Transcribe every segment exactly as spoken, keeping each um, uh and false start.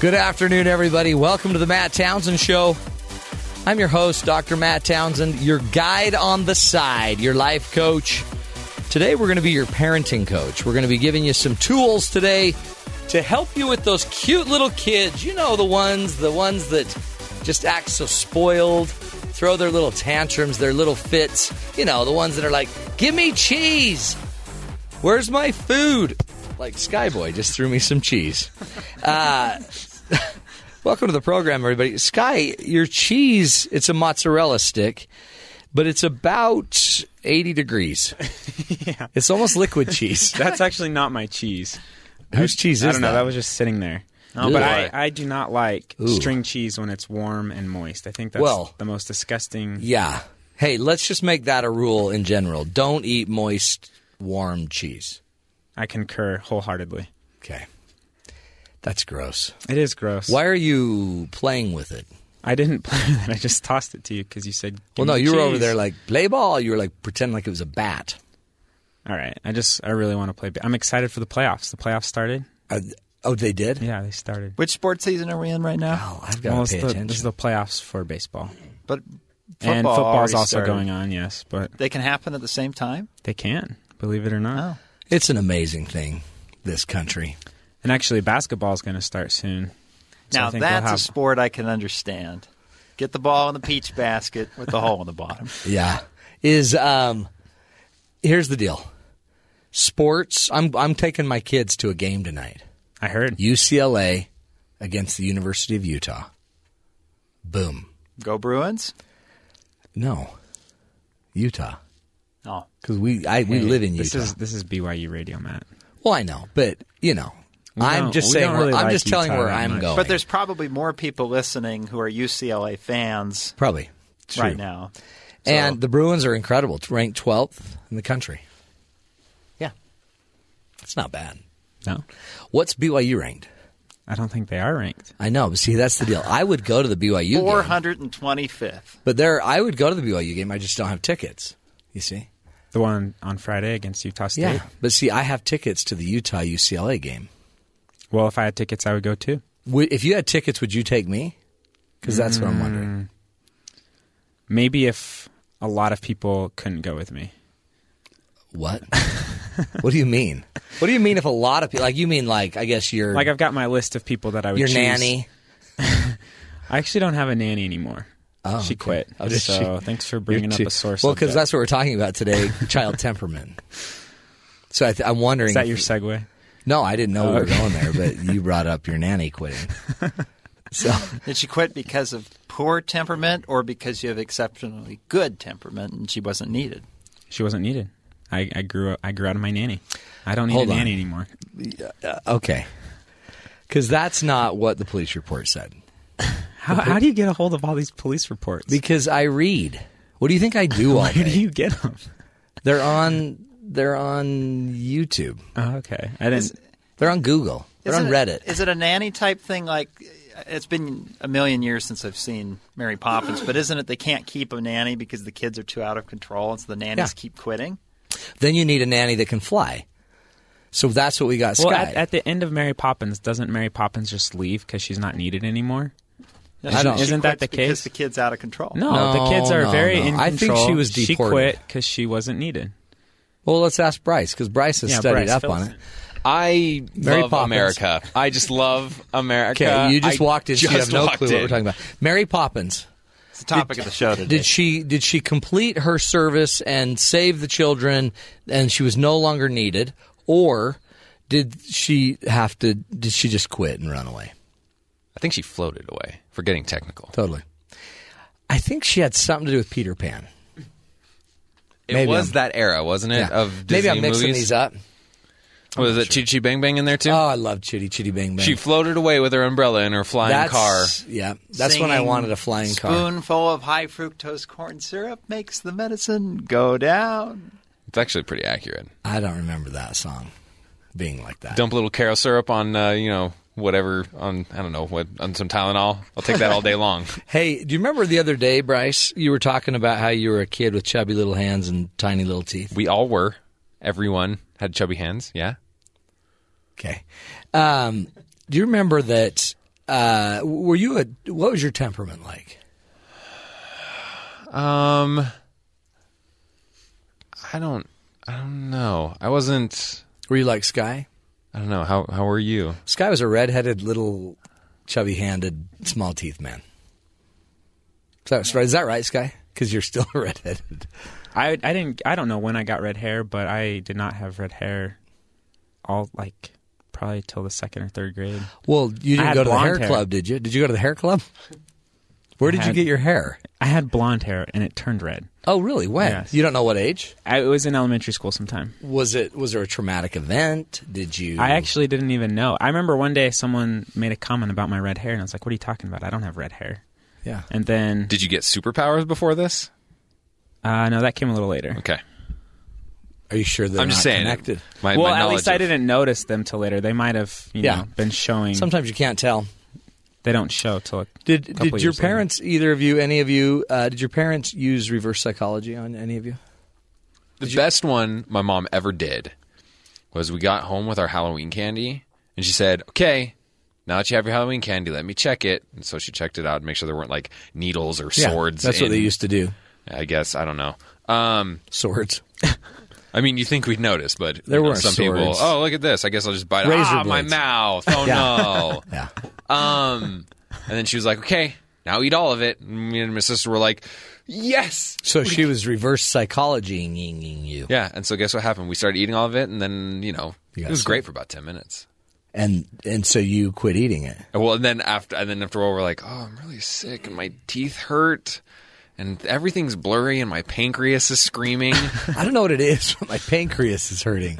Good afternoon, everybody. Welcome to the Matt Townsend Show. I'm your host, Doctor Matt Townsend, your guide on the side, your life coach. Today, we're going to be your parenting coach. We're going to be giving you some tools today to help you with those cute little kids. You know, the ones, the ones that just act so spoiled, throw their little tantrums, their little fits. You know, the ones that are like, give me cheese. Where's my food? Like Skyboy just threw me some cheese. Uh, welcome to the program, everybody. Sky, your cheese, it's a mozzarella stick, but it's about eighty degrees. Yeah. It's almost liquid cheese. That's actually not my cheese. Whose cheese is that? I don't know. That? that was just sitting there. No, but I, I do not like Ooh. string cheese when it's warm and moist. I think that's well, the most disgusting. Yeah. Hey, let's just make that a rule in general. Don't eat moist, warm cheese. I concur wholeheartedly. Okay. That's gross. It is gross. Why are you playing with it? I didn't play with it. I just tossed it to you because you said, Well, no, you cheese. were over there like, play ball. You were like, pretend like it was a bat. All right. I just, I really want to play. I'm excited for the playoffs. The playoffs started. Uh, oh, they did? Yeah, they started. Which sports season are we in right now? Oh, I've got well, to pay the, attention. This is the playoffs for baseball. But football And football's also started. going on, yes. But they can happen at the same time? They can, believe it or not. Oh. It's an amazing thing, this country. And actually, basketball is going to start soon. So now, that's have... a sport I can understand. Get the ball in the peach basket with the hole in the bottom. Yeah. Is um, here's the deal. Sports, I'm I'm taking my kids to a game tonight. I heard. U C L A against the University of Utah. Boom. Go Bruins? No. Utah. Oh, because we I, we hey, live in Utah. This is this is B Y U Radio, Matt. Well, I know, but you know, I'm just saying. Really I'm like just Utah telling where I'm much. going. But there's probably more people listening who are U C L A fans, probably True. right now. So. And the Bruins are incredible, ranked twelfth in the country. Yeah, it's not bad. No, what's B Y U ranked? I don't think they are ranked. I know. But see, that's the deal. I would go to the B Y U game. four hundred twenty-fifth. But there, I would go to the B Y U game. I just don't have tickets. You see? The one on Friday against Utah State? Yeah, but see, I have tickets to the Utah U C L A game. Well, if I had tickets, I would go too. Would, if you had tickets, would you take me? Because that's mm, what I'm wondering. Maybe if a lot of people couldn't go with me. What? What do you mean? What do you mean if a lot of people? Like, you mean like, I guess you're... Like, I've got my list of people that I would your choose. Your nanny? I actually don't have a nanny anymore. Oh, she quit. Okay. Oh, so she, thanks for bringing up a source. Well, because that's what we're talking about today, child temperament. So I th- I'm wondering. Is that your segue? No, I didn't know oh, we were okay. going there, but you brought up your nanny quitting. So did she quit because of poor temperament or because you have exceptionally good temperament and she wasn't needed? She wasn't needed. I, I grew up, I grew out of my nanny. I don't need Hold a on. nanny anymore. Uh, okay. Because that's not what the police report said. How, how do you get a hold of all these police reports? Because I read. What do you think I do all day? Where do you get them? They're on. They're on YouTube. Oh, okay. I didn't. Is, they're on Google. They're on Reddit. A, is it a nanny type thing? Like, it's been a million years since I've seen Mary Poppins, but isn't it they can't keep a nanny because the kids are too out of control, and so the nannies yeah. keep quitting? Then you need a nanny that can fly. So that's what we got. Well, Sky. At, at the end of Mary Poppins, doesn't Mary Poppins just leave because she's not needed anymore? No, I don't. She Isn't that the case? Because the kid's out of control. No, no the kids are no, very no. in control. I think she was deported. She quit because she wasn't needed. Well, let's ask Bryce because Bryce has yeah, studied Bryce up on it. I Mary love Poppins. America. I just love America. Okay, you just I walked in. Just you have no clue in. what we're talking about. Mary Poppins. It's the topic did, of the show today. Did she did she complete her service and save the children, and she was no longer needed, or did she have to? Did she just quit and run away? I think she floated away, for getting technical. Totally. I think she had something to do with Peter Pan. It Maybe was I'm, that era, wasn't it, yeah. of Disney Maybe I'm mixing movies? these up. I'm was it sure. Chitty Chitty Bang Bang in there, too? Oh, I love Chitty Chitty Bang Bang. She floated away with her umbrella in her flying that's, car. Yeah, that's Singing when I wanted a flying car. Spoonful of high fructose corn syrup makes the medicine go down. It's actually pretty accurate. I don't remember that song being like that. Dump a little caro syrup on, uh, you know... whatever on I don't know what on some Tylenol. I'll take that all day long. Hey, do you remember the other day, Bryce, you were talking about how you were a kid with chubby little hands and tiny little teeth? We all were. Everyone had chubby hands. Yeah. Okay. Um, do you remember that Uh, were you a? What was your temperament like? Um, I don't. I don't know. I wasn't. Were you like Sky? I don't know. How how were you? Sky was a redheaded, little, chubby-handed, small teeth man. Is that right? Is that right, Sky? Because you're still redheaded. I I didn't. I don't know when I got red hair, but I did not have red hair. All like. Probably till the second or third grade. Well, you didn't go to the hair, hair club, did you? Did you go to the hair club? Where I did had, you get your hair? I had blonde hair, and it turned red. Oh, really? When? Yes. You don't know what age? I, it was in elementary school sometime. Was it? Was there a traumatic event? Did you? I actually didn't even know. I remember one day someone made a comment about my red hair, and I was like, "What are you talking about? I don't have red hair." Yeah. And then, did you get superpowers before this? Uh, no, that came a little later. Okay. Are you sure they're I'm just not saying, connected? My, well, my at least of... I didn't notice them till later. They might have, you yeah. know, been showing. Sometimes you can't tell. They don't show till. A did couple did your years parents, later. Either of you, any of you, uh, did your parents use reverse psychology on any of you? The you... best one my mom ever did was we got home with our Halloween candy, and she said, "Okay, now that you have your Halloween candy, let me check it." And so she checked it out to make sure there weren't like needles or yeah, swords. That's in, what they used to do. I guess I don't know. Um, swords. I mean, you think we'd notice, but there were some swords. People. Oh, look at this! I guess I'll just bite it. Ah, blades. My mouth! Oh no! Yeah. Um, and then she was like, "Okay, now eat all of it." And me and my sister were like, "Yes!" So she was reverse psychologying you. Yeah, and so guess what happened? We started eating all of it, and then you know you it was great for about ten minutes. And and so you quit eating it. Well, and then after and then after all, we're like, "Oh, I'm really sick, and my teeth hurt." And everything's blurry, and my pancreas is screaming. I don't know what it is, but my pancreas is hurting.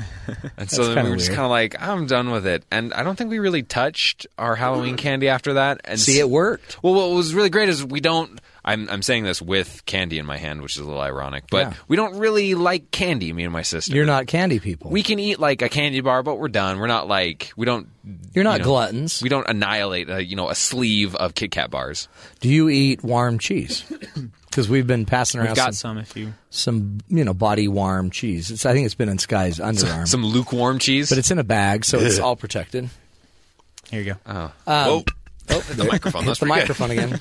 And so then we were just kind of like, I'm done with it. And I don't think we really touched our Halloween candy after that. And see, it worked. Well, what was really great is we don't – I'm I'm saying this with candy in my hand, which is a little ironic. But yeah. we don't really like candy, me and my sister. You're not candy people. We can eat like a candy bar, but we're done. We're not like – we don't – You're not you know, gluttons. We don't annihilate a, you know, a sleeve of Kit Kat bars. Do you eat warm cheese? Because we've been passing around we've got some, some, if you... some, you know, body warm cheese. It's, I think it's been in Sky's underarm. Some lukewarm cheese, but it's in a bag, so it's all protected. Here you go. Oh, um, oh, oh the microphone. That's the microphone good. Again.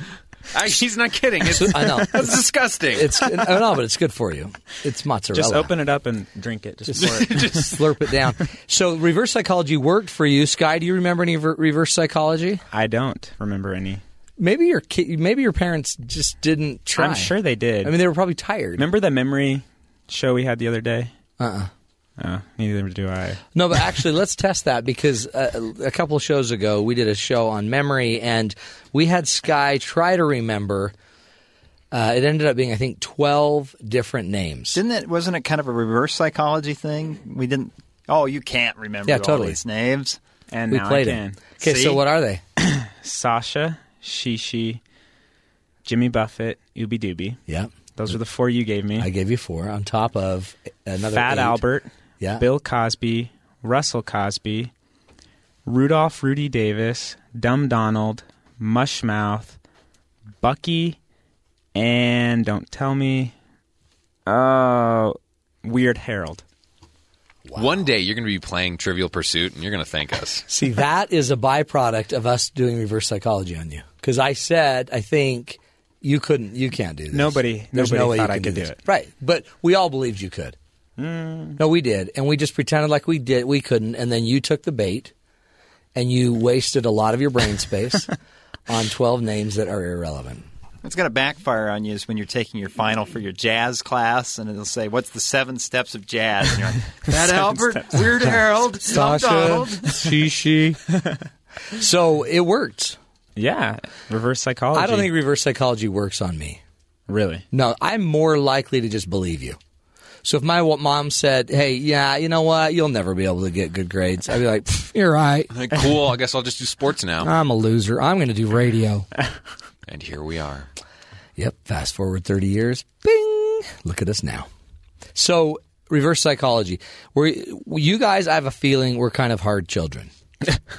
I, she's not kidding. It's, I know. That's disgusting. It's I know, but it's good for you. It's mozzarella. Just open it up and drink it. Just, just, pour it. Just slurp it down. So reverse psychology worked for you, Sky. Do you remember any re- reverse psychology? I don't remember any. Maybe your kid, maybe your parents just didn't try. I'm sure they did. I mean, they were probably tired. Remember that memory show we had the other day? Uh-uh. Oh, neither do I. No, but actually, let's test that because uh, a couple of shows ago, we did a show on memory, and we had Sky try to remember. Uh, it ended up being, I think, twelve different names. Didn't it? Wasn't it kind of a reverse psychology thing? We didn't – oh, you can't remember yeah, totally. all these names. And we now played I can. It. Okay, see? So what are they? Sasha. Shishi, Jimmy Buffett, Ooby Doobie. Yeah. Those are the four you gave me. I gave you four on top of another Fat eight. Albert, yeah. Bill Cosby, Russell Cosby, Rudolph Rudy Davis, Dumb Donald, Mushmouth, Bucky, and don't tell me, uh, Weird Harold. Wow. One day you're going to be playing Trivial Pursuit, and you're going to thank us. See, that is a byproduct of us doing reverse psychology on you. Because I said, I think you couldn't, you can't do this. Nobody, There's nobody no way thought I could do, do it. Right, but we all believed you could. Mm. No, we did, and we just pretended like we did, we couldn't, and then you took the bait, and you wasted a lot of your brain space on twelve names that are irrelevant. What's going to backfire on you is when you're taking your final for your jazz class, and it'll say, what's the seven steps of jazz? And you're like, Fat Albert, steps. Weird Harold, Sasha, Donald. Shishi. So it worked. Yeah. Reverse psychology. I don't think reverse psychology works on me. Really? No, I'm more likely to just believe you. So if my mom said, hey, yeah, you know what? You'll never be able to get good grades. I'd be like, you're right. Like, cool. I guess I'll just do sports now. I'm a loser. I'm going to do radio. And here we are. Yep. Fast forward thirty years. Bing. Look at us now. So reverse psychology. We're, you guys, I have a feeling we're kind of hard children.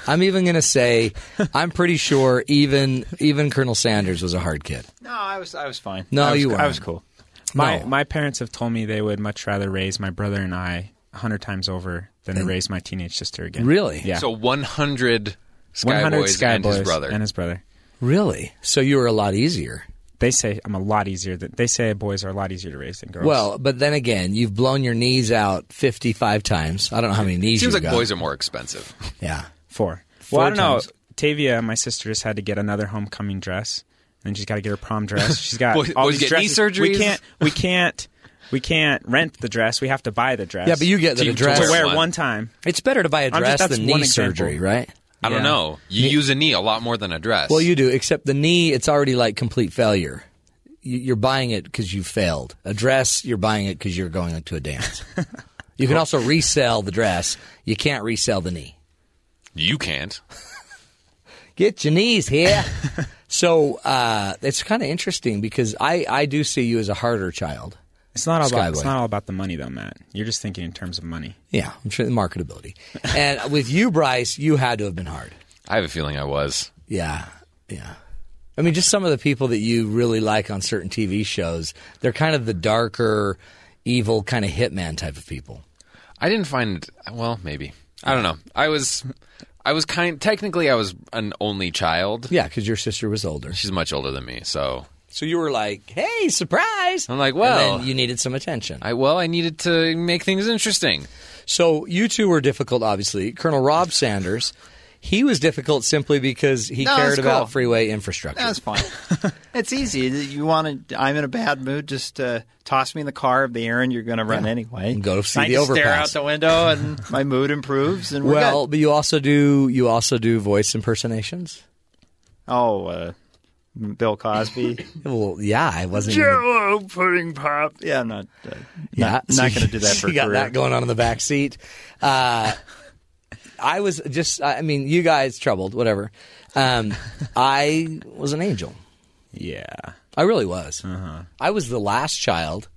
I'm even going to say I'm pretty sure even even Colonel Sanders was a hard kid. No, I was I was fine. No, I was, you were. I was cool. My no. my parents have told me they would much rather raise my brother and I a hundred times over than and, to raise my teenage sister again. Really? Yeah. So one hundred Sky one hundred Boys Sky and Boys his brother. And his brother. Really? So you were a lot easier. They say I'm a lot easier. They say boys are a lot easier to raise than girls. Well, but then again, you've blown your knees out fifty-five times. I don't know how many knees you've got. Seems like boys are more expensive. Yeah. Four. Four well, I don't times. know. Tavia, my sister, just had to get another homecoming dress, and she's got to get her prom dress. She's got boys, all boys these get dresses. Knee surgeries. We can't. We can't. We can't rent the dress. We have to buy the dress. Yeah, but you get the to, dress to wear one. one time. It's better to buy a dress just, than knee surgery, right? I yeah. don't know. You knee. use a knee a lot more than a dress. Well, you do, except the knee, it's already like complete failure. You're buying it because you failed. A dress, you're buying it because you're going to a dance. You can also resell the dress. You can't resell the knee. You can't. Get your knees here. So uh, it's kind of interesting because I, I do see you as a harder child. It's not all Sky about. Boy. It's not all about the money, though, Matt. You're just thinking in terms of money. Yeah, I'm sure the marketability. And with you, Bryce, you had to have been hard. I have a feeling I was. Yeah, yeah. I mean, just some of the people that you really like on certain T V shows, they're kind of the darker, evil kind of hitman type of people. I didn't find. Well, maybe I don't know. I was. I was kind. Technically, I was an only child. Yeah, because your sister was older. She's much older than me, so. So you were like, hey, surprise. I'm like, well. And then you needed some attention. I, well, I needed to make things interesting. So you two were difficult, obviously. Colonel Rob Sanders, he was difficult simply because he no, cared about cool. freeway infrastructure. That's fine. It's easy. You want to, I'm in a bad mood, just uh, toss me in the car of the errand you're going to run yeah. anyway. And go see I the overpass. I stare out the window and my mood improves and we're Well, good. But you also do you also do voice impersonations? Oh, uh. Bill Cosby. Well, yeah, I wasn't. Jell-O even... pudding pop. Yeah, I'm not. Uh, yeah, not, so not going to do that. For you got that going on in the back seat. Uh, I was just. I mean, you guys troubled. Whatever. Um, I was an angel. Yeah, I really was. Uh-huh. I was the last child,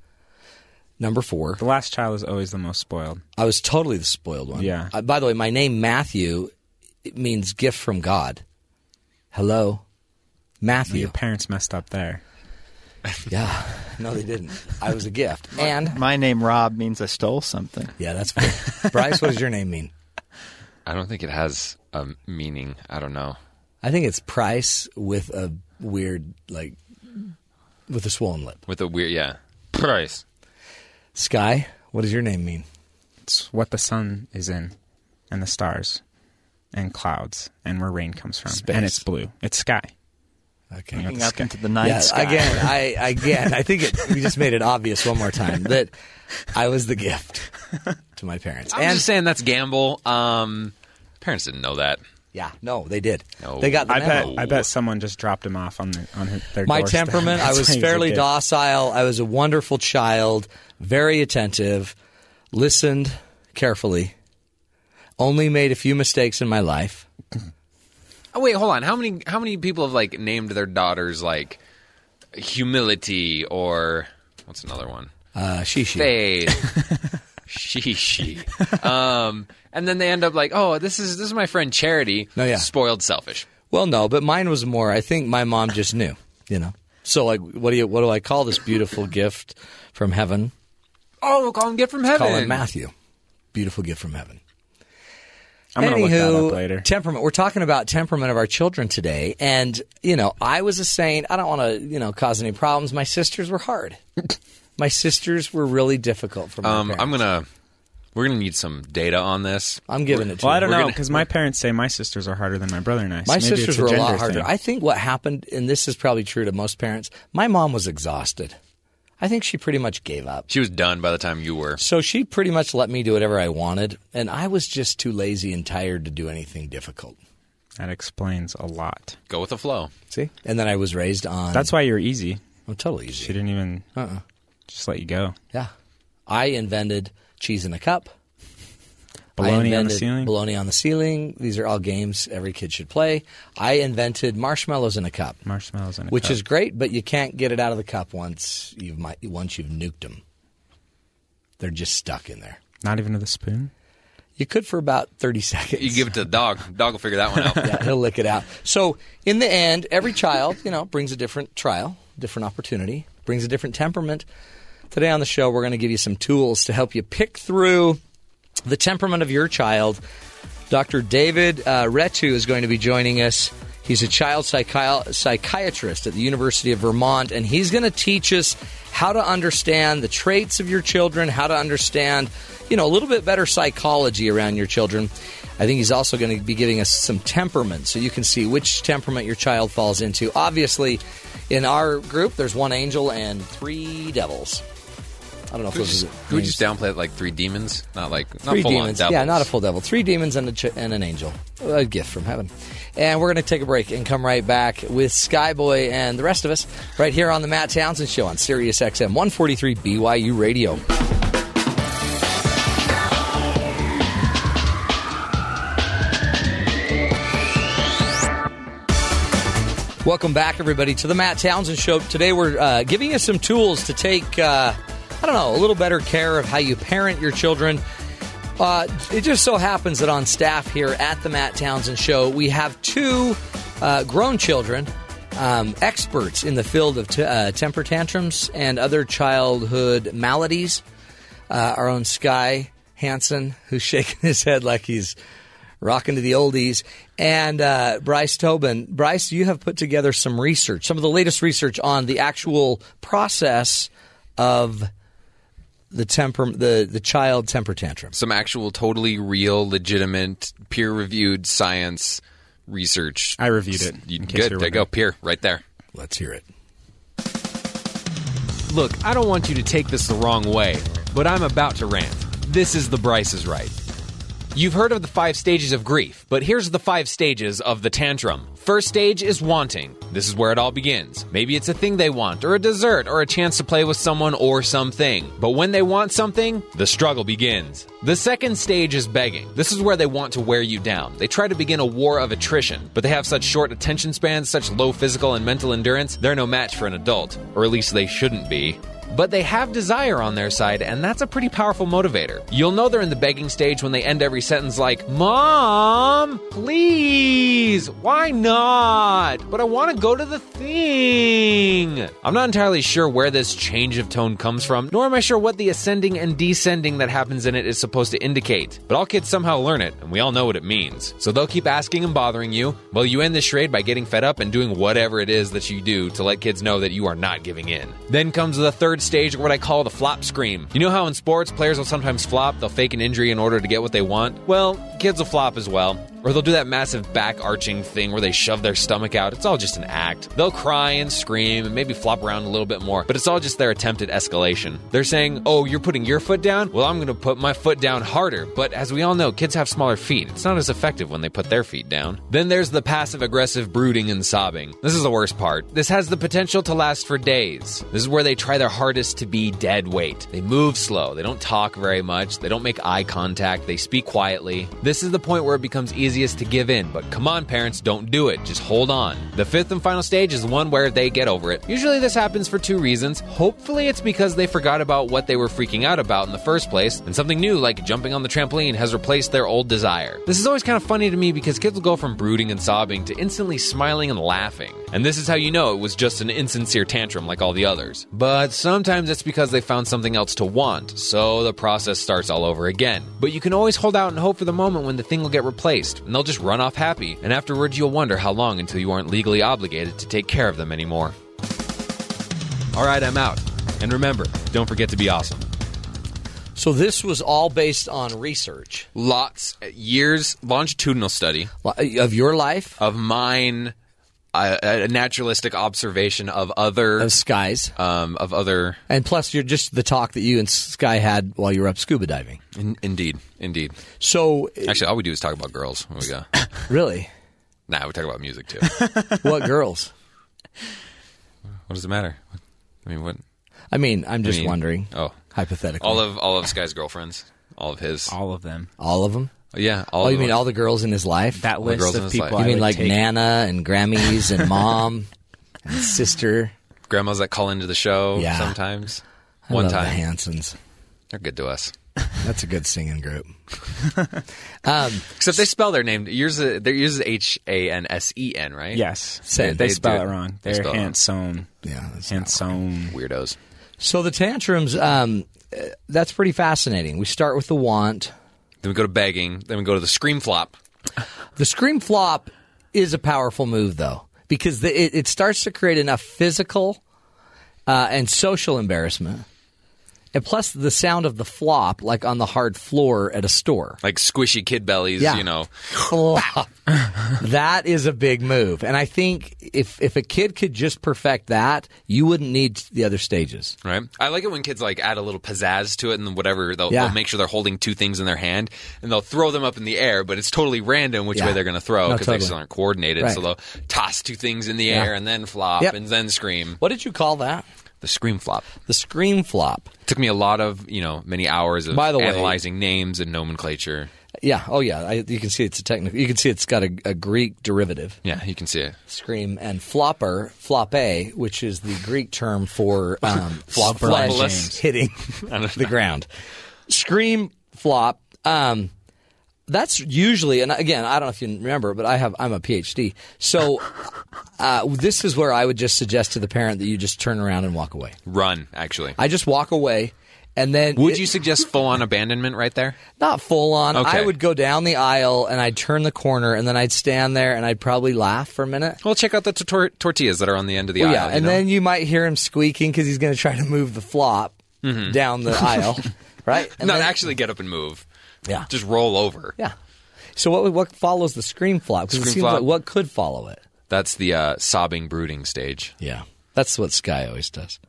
number four. The last child is always the most spoiled. I was totally the spoiled one. Yeah. Uh, by the way, my name Matthew it means gift from God. Hello. Matthew. Well, your parents messed up there. Yeah. No, they didn't. I was a gift. And my name, Rob, means I stole something. Yeah, that's cool. Bryce, what does your name mean? I don't think it has a meaning. I don't know. I think it's Price with a weird, like, with a swollen lip. With a weird, yeah. Price. Sky, what does your name mean? It's what the sun is in and the stars and clouds and where rain comes from. Space. And it's blue. It's sky. Okay. Up sky. Into the night yeah, sky. Again, I again, I think it, we just made it obvious one more time that I was the gift to my parents. I'm and, just saying that's gamble. Um, parents didn't know that. Yeah, no, they did. No. They got. The I bet. No. I bet someone just dropped him off on the, on his, their. My temperament. I was fairly docile. I was a wonderful child, very attentive, listened carefully, only made a few mistakes in my life. Oh, wait, hold on. How many how many people have like named their daughters like humility or what's another one? Uh, Shishi. Faith. Shishi. Um, and then they end up like, oh, this is this is my friend Charity. No, yeah. Spoiled, selfish. Well, no, but mine was more. I think my mom just knew, you know. So like, what do you what do I call this beautiful gift from heaven? Oh, we'll call him gift from heaven. Let's call him Matthew. Beautiful gift from heaven. I'm going to look that up later. Temperament. We're talking about temperament of our children today. And, you know, I was a saint. I don't want to, you know, cause any problems. My sisters were hard. My sisters were really difficult for my um, parents. I'm going to – we're going to need some data on this. I'm giving we're, it to well, you. Well, I don't we're know because my parents say my sisters are harder than my brother and I. So my maybe sisters it's a were a lot harder. Thing. I think what happened – and this is probably true to most parents. My mom was exhausted. I think she pretty much gave up. She was done by the time you were. So she pretty much let me do whatever I wanted, and I was just too lazy and tired to do anything difficult. That explains a lot. Go with the flow. See? And then I was raised on... That's why you're easy. I'm totally easy. She didn't even uh-uh. just let you go. Yeah. I invented cheese in a cup. Bologna on the ceiling. Bologna on the ceiling. These are all games every kid should play. I invented marshmallows in a cup. Marshmallows in a which cup. Which is great, but you can't get it out of the cup once you've might, once you've nuked them. They're just stuck in there. Not even with a spoon? You could for about thirty seconds. You give it to the dog. The dog will figure that one out. Yeah, he'll lick it out. So in the end, every child, you know, brings a different trial, different opportunity, brings a different temperament. Today on the show, we're going to give you some tools to help you pick through... the temperament of your child Doctor David uh, Rettew is going to be joining us. He's a child psychi- psychiatrist at the University of Vermont, and he's going to teach us how to understand the traits of your children, how to understand, you know, a little bit better psychology around your children. I think he's also going to be giving us some temperament, so you can see which temperament your child falls into. Obviously, in our group, there's one angel and three devils. I don't know if those are. Could we just downplay it like three demons? Not like not three full demons. On yeah, not a full devil. Three demons and, a ch- and an angel. A gift from heaven. And we're going to take a break and come right back with Skyboy and the rest of us right here on the Matt Townsend Show on Sirius X M one forty-three B Y U Radio. Welcome back, everybody, to the Matt Townsend Show. Today we're uh, giving you some tools to take, uh, I don't know, a little better care of how you parent your children. Uh, it just so happens that on staff here at the Matt Townsend Show, we have two uh, grown children, um, experts in the field of t- uh, temper tantrums and other childhood maladies. Uh, our own Sky Hansen, who's shaking his head like he's rocking to the oldies, and uh, Bryce Tobin. Bryce, you have put together some research, some of the latest research on the actual process of the temper, the, the child temper tantrum. Some actual, totally real, legitimate, peer-reviewed science research. I reviewed it. You, good. There you go. Peer, right there. Let's hear it. Look, I don't want you to take this the wrong way, but I'm about to rant. This is the Bryce is Right. You've heard of the five stages of grief, but here's the five stages of the tantrum. First stage is wanting. This is where it all begins. Maybe it's a thing they want, or a dessert, or a chance to play with someone or something. But when they want something, the struggle begins. The second stage is begging. This is where they want to wear you down. They try to begin a war of attrition, but they have such short attention spans, such low physical and mental endurance, they're no match for an adult. Or at least they shouldn't be. But they have desire on their side, and that's a pretty powerful motivator. You'll know they're in the begging stage when they end every sentence like, Mom, please, why not? But I want to go to the thing. I'm not entirely sure where this change of tone comes from, nor am I sure what the ascending and descending that happens in it is supposed to indicate. But all kids somehow learn it, and we all know what it means. So they'll keep asking and bothering you. Well, you end this charade by getting fed up and doing whatever it is that you do to let kids know that you are not giving in. Then comes the third stage, what I call the flop scream. You know how in sports, players will sometimes flop, they'll fake an injury in order to get what they want? Well, kids will flop as well. Or they'll do that massive back arching thing where they shove their stomach out. It's all just an act. They'll cry and scream and maybe flop around a little bit more, but it's all just their attempt at escalation. They're saying, oh, you're putting your foot down? Well, I'm going to put my foot down harder. But as we all know, kids have smaller feet. It's not as effective when they put their feet down. Then there's the passive aggressive brooding and sobbing. This is the worst part. This has the potential to last for days. This is where they try their hardest to be dead weight. They move slow. They don't talk very much. They don't make eye contact. They speak quietly. This is the point where it becomes easy to give in, but come on, parents, don't do it. Just hold on. The fifth and final stage is the one where they get over it. Usually this happens for two reasons. Hopefully it's because they forgot about what they were freaking out about in the first place, and something new like jumping on the trampoline has replaced their old desire. This is always kind of funny to me because kids will go from brooding and sobbing to instantly smiling and laughing. And this is how you know it was just an insincere tantrum like all the others. But sometimes it's because they found something else to want, so the process starts all over again. But you can always hold out and hope for the moment when the thing will get replaced. And they'll just run off happy, and afterwards you'll wonder how long until you aren't legally obligated to take care of them anymore. All right, I'm out. And remember, don't forget to be awesome. So this was all based on research. Lots, years, longitudinal study. Of your life? Of mine, a, a naturalistic observation of other... Of Sky's. Um, of other... And plus, you're just the talk that you and Sky had while you were up scuba diving. In, indeed. Indeed. So actually, all we do is talk about girls when we go. Really? Nah, we talk about music too. What girls? What does it matter? I mean, what? I mean, I'm just I mean, wondering. Oh, hypothetically, all of all of Sky's girlfriends, all of his, all of them, all of them. Yeah. All oh, you mean all the girls in his life? That all list of people. You mean like take. Nana and Grammys and Mom and sister, grandmas that call into the show yeah. sometimes. I One love time, the Hansons. They're good to us. That's a good singing group. um, Except they spell their name. Yours is H A N S E N, right? Yes. They, they, they spell it wrong. They're they Hanson. Yeah. Hanson. Weirdos. So the tantrums, um, that's pretty fascinating. We start with the want. Then we go to begging. Then we go to the scream flop. The scream flop is a powerful move, though, because the, it, it starts to create enough physical uh, and social embarrassment. And plus the sound of the flop, like on the hard floor at a store. Like squishy kid bellies, yeah. you know. Flop. That is a big move. And I think if if a kid could just perfect that, you wouldn't need the other stages. Right. I like it when kids like add a little pizzazz to it and whatever. They'll, yeah. they'll make sure they're holding two things in their hand and they'll throw them up in the air, but it's totally random which yeah. way they're going to throw because no, totally. they just aren't coordinated. Right. So they'll toss two things in the yeah. air and then flop yep. and then scream. What did you call that? The scream flop. The scream flop. It took me a lot of, you know, many hours of By the way, analyzing names and nomenclature. Yeah. Oh, yeah. I, you can see it's a technical. You can see it's got a, a Greek derivative. Yeah, you can see it. Scream and flopper, floppe, which is the Greek term for um, flopper hitting the ground. Scream flop. Um, that's usually, and again, I don't know if you remember, but I have, I'm a PhD. So uh, this is where I would just suggest to the parent that you just turn around and walk away. Run, actually. I just walk away, and then... Would it, you suggest full-on abandonment right there? Not full-on. Okay. I would go down the aisle, and I'd turn the corner, and then I'd stand there, and I'd probably laugh for a minute. Well, check out the tor- tortillas that are on the end of the well, aisle. Yeah, and you know? Then you might hear him squeaking because he's going to try to move the flop mm-hmm. down the aisle, right? And Not then, actually get up and move. Yeah, just roll over. Yeah. So what what follows the scream flop? Because it seems flop, like what could follow it. That's the uh, sobbing, brooding stage. Yeah, that's what Sky always does.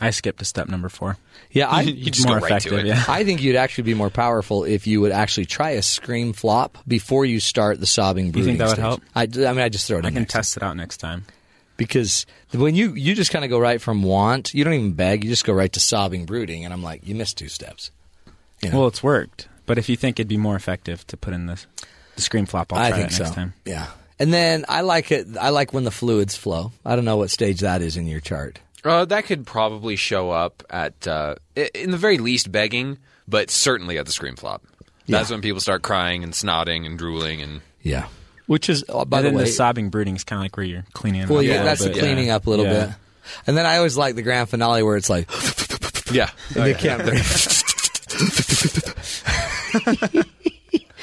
I skipped to step number four. Yeah, I, you just more go effective, right to it. Yeah. I think you'd actually be more powerful if you would actually try a scream flop before you start the sobbing, brooding. You think that stage. Would help? I, I mean, I just throw it. I in can test time. it out next time. Because when you you just kind of go right from want, you don't even beg. You just go right to sobbing, brooding, and I'm like, you missed two steps. You know? Well, it's worked. But if you think it'd be more effective to put in the, the scream flop, I'll try it next so. time. Yeah, and then I like it. I like when the fluids flow. I don't know what stage that is in your chart. Uh, that could probably show up at uh, in the very least begging, but certainly at the scream flop. Yeah. That's when people start crying and snotting and drooling and yeah, which is oh, by and the then way, the sobbing, brooding is kind of like where you're cleaning. Well, up yeah, a that's bit. the cleaning yeah. up a little yeah. bit. And then I always like the grand finale where it's like yeah, and oh, you yeah. can't breathe.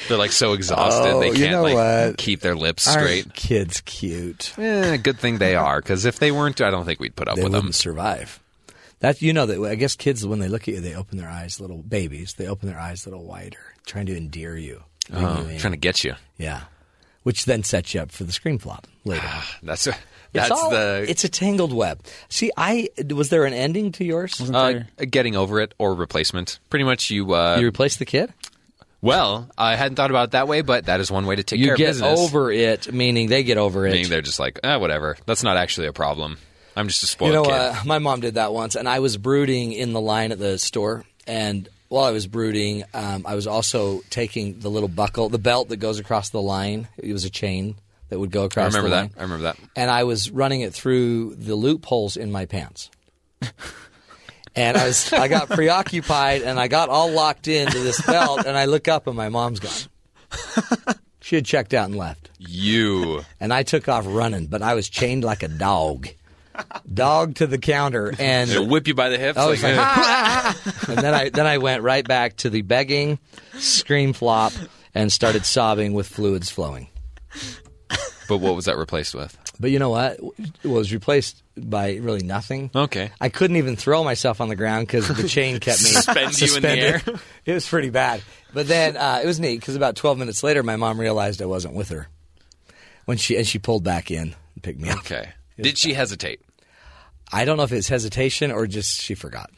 They're like so exhausted oh, they can't you know like what? keep their lips Aren't straight. Kids cute. Yeah, good thing they are because if they weren't, I don't think we'd put up they with them. They wouldn't survive. That you know that I guess kids when they look at you, they open their eyes little babies. They open their eyes a little wider, trying to endear you, oh, you trying to get you. Yeah, which then sets you up for the scream flop later. that's a, that's it's all, the. It's a tangled web. See, I was there an ending to yours? Wasn't uh, there? Getting over it or replacement? Pretty much, you uh, you replace the kid. Well, I hadn't thought about it that way, but that is one way to take you care of business. You get over it, meaning they get over it. Meaning they're just like, eh, whatever. That's not actually a problem. I'm just a spoiled kid. You know, uh, my mom did that once, and I was brooding in the line at the store. And while I was brooding, um, I was also taking the little buckle, the belt that goes across the line. It was a chain that would go across the line. I remember that. I remember that. And I was running it through the loopholes in my pants. And I was, I got preoccupied, and I got all locked into this belt, and I look up, and my mom's gone. She had checked out and left. You. And I took off running, but I was chained like a dog. Dog to the counter. And it'll whip you by the hips. I was like, like ah! And then I, then I went right back to the begging, scream flop, and started sobbing with fluids flowing. But what was that replaced with? But you know what? It was replaced by really nothing. Okay. I couldn't even throw myself on the ground because the chain kept me Suspend suspended. You in the air? It was pretty bad. But then uh, it was neat because about twelve minutes later, my mom realized I wasn't with her. When she And she pulled back in and picked me up. Okay. Did she hesitate? I don't know if it's hesitation or just she forgot.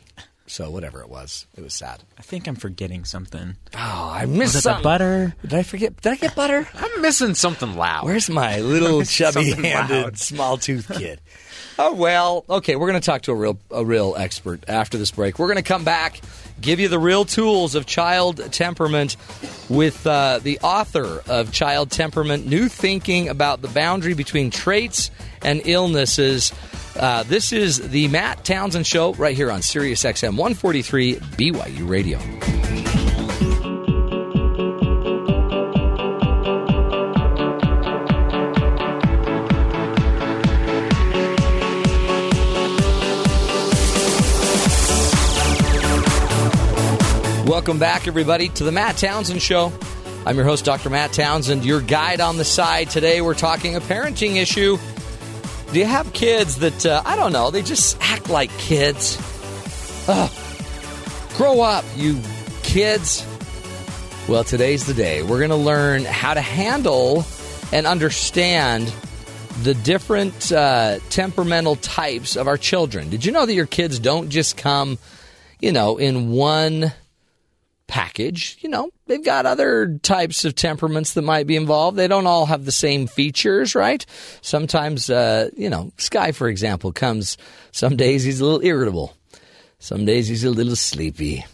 So whatever it was, it was sad. I think I'm forgetting something. Oh, I missed was something. It the butter? Did I forget? Did I get butter? I'm missing something loud. Where's my little chubby-handed, small-toothed kid? Oh, well, okay, we're going to talk to a real, a real expert after this break. We're going to come back, give you the real tools of Child Temperament with uh, the author of Child Temperament, New Thinking About the Boundary Between Traits and Illnesses. Uh, this is the Matt Townsend Show right here on Sirius X M one forty-three B Y U Radio. Welcome back, everybody, to the Matt Townsend Show. I'm your host, Doctor Matt Townsend, your guide on the side. Today we're talking a parenting issue. Do you have kids that, uh, I don't know, they just act like kids? Ugh. Grow up, you kids. Well, today's the day. We're going to learn how to handle and understand the different uh, temperamental types of our children. Did you know that your kids don't just come, you know, in one package? You know, they've got other types of temperaments that might be involved. They don't all have the same features, right? Sometimes, uh, you know, Sky, for example, comes, some days he's a little irritable. Some days he's a little sleepy.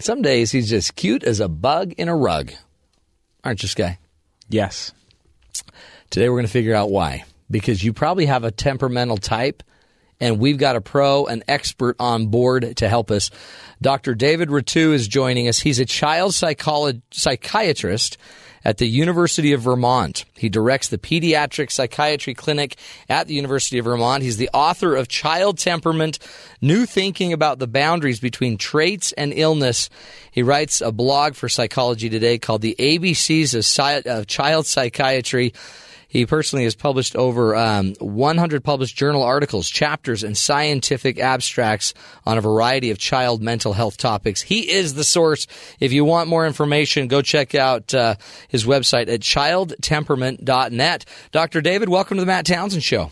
Some days he's just cute as a bug in a rug. Aren't you, Sky? Yes. Today we're going to figure out why, because you probably have a temperamental type, and we've got a pro, an expert on board to help us. Doctor David Rettew is joining us. He's a child psycholo- psychiatrist at the University of Vermont. He directs the Pediatric Psychiatry Clinic at the University of Vermont. He's the author of Child Temperament, New Thinking About the Boundaries Between Traits and Illness. He writes a blog for Psychology Today called The A B Cs of, Sci- of Child Psychiatry. He personally has published over um, one hundred published journal articles, chapters, and scientific abstracts on a variety of child mental health topics. He is the source. If you want more information, go check out uh, his website at child temperament dot net. Doctor David, welcome to the Matt Townsend Show.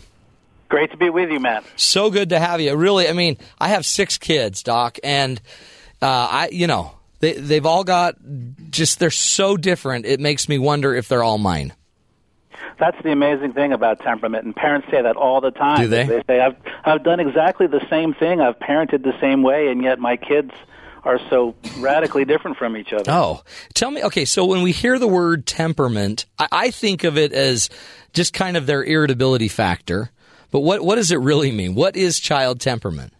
Great to be with you, Matt. So good to have you. Really, I mean, I have six kids, Doc, and uh, I, you know, they, they've all got just, they're so different, it makes me wonder if they're all mine. That's the amazing thing about temperament, and parents say that all the time. Do they? They say, I've, I've done exactly the same thing, I've parented the same way, and yet my kids are so radically different from each other. Oh, tell me, okay, so when we hear the word temperament, I, I think of it as just kind of their irritability factor, but what, what does it really mean? What is child temperament?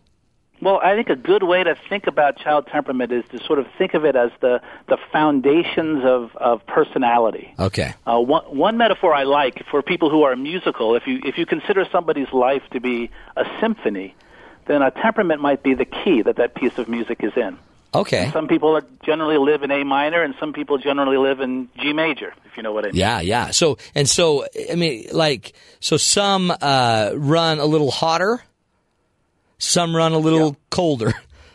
Well, I think a good way to think about child temperament is to sort of think of it as the, the foundations of, of personality. Okay. Uh, one, one metaphor I like for people who are musical, if you if you consider somebody's life to be a symphony, then a temperament might be the key that that piece of music is in. Okay. And some people generally live in A minor, and some people generally live in G major, if you know what I mean. Yeah, yeah. So and so, I mean, like, so some uh, run a little hotter. Some run a little yeah. colder.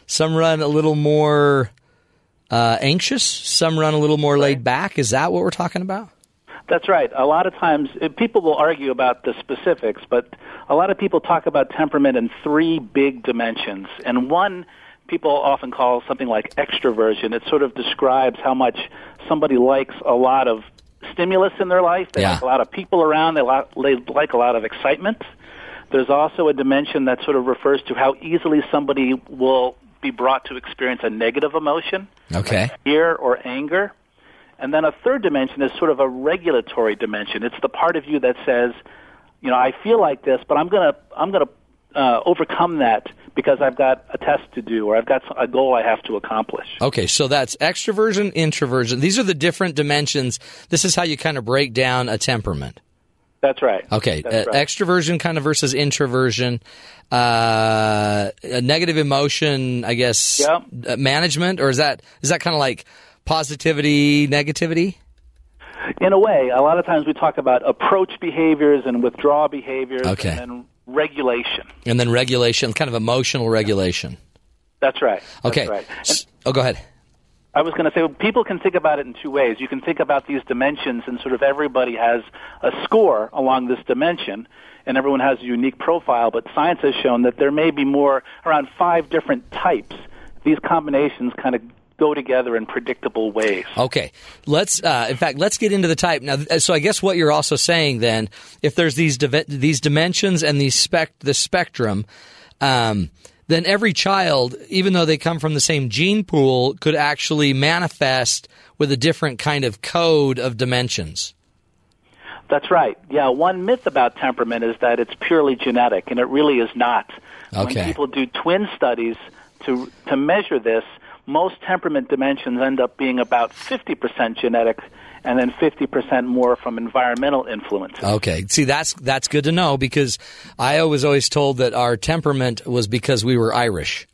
Some run a little more uh, anxious. Some run a little more right. laid back. Is that what we're talking about? That's right. A lot of times, people will argue about the specifics, but a lot of people talk about temperament in three big dimensions. And one people often call something like extroversion. It sort of describes how much somebody likes a lot of stimulus in their life. They yeah. like a lot of people around. They like a lot of excitement. There's also a dimension that sort of refers to how easily somebody will be brought to experience a negative emotion, okay. like fear or anger. And then a third dimension is sort of a regulatory dimension. It's the part of you that says, you know, I feel like this, but I'm going to I'm going to uh, overcome that because I've got a test to do or I've got a goal I have to accomplish. Okay, so that's extroversion, introversion. These are the different dimensions. This is how you kind of break down a temperament. That's right. Okay. That's right. Uh, extroversion kind of versus introversion. Uh, negative emotion, I guess, yep. uh, management, or is that is that kind of like positivity, negativity? In a way. A lot of times we talk about approach behaviors and withdrawal behaviors okay. and then regulation. And then regulation, kind of emotional regulation. That's right. That's okay. Right. And- oh, go ahead. I was going to say, well, people can think about it in two ways. You can think about these dimensions, and sort of everybody has a score along this dimension, and everyone has a unique profile, but science has shown that there may be more, around five different types. These combinations kind of go together in predictable ways. Okay. Let's, uh, in fact, let's get into the type. Now, so I guess what you're also saying then, if there's these div- these dimensions and these spec- the spectrum, um, then every child, even though they come from the same gene pool, could actually manifest with a different kind of code of dimensions. That's right. Yeah, one myth about temperament is that it's purely genetic, and it really is not. Okay. When people do twin studies to to measure this, most temperament dimensions end up being about fifty percent genetic and then fifty percent more from environmental influences. Okay. See, that's that's good to know, because I was always told that our temperament was because we were Irish.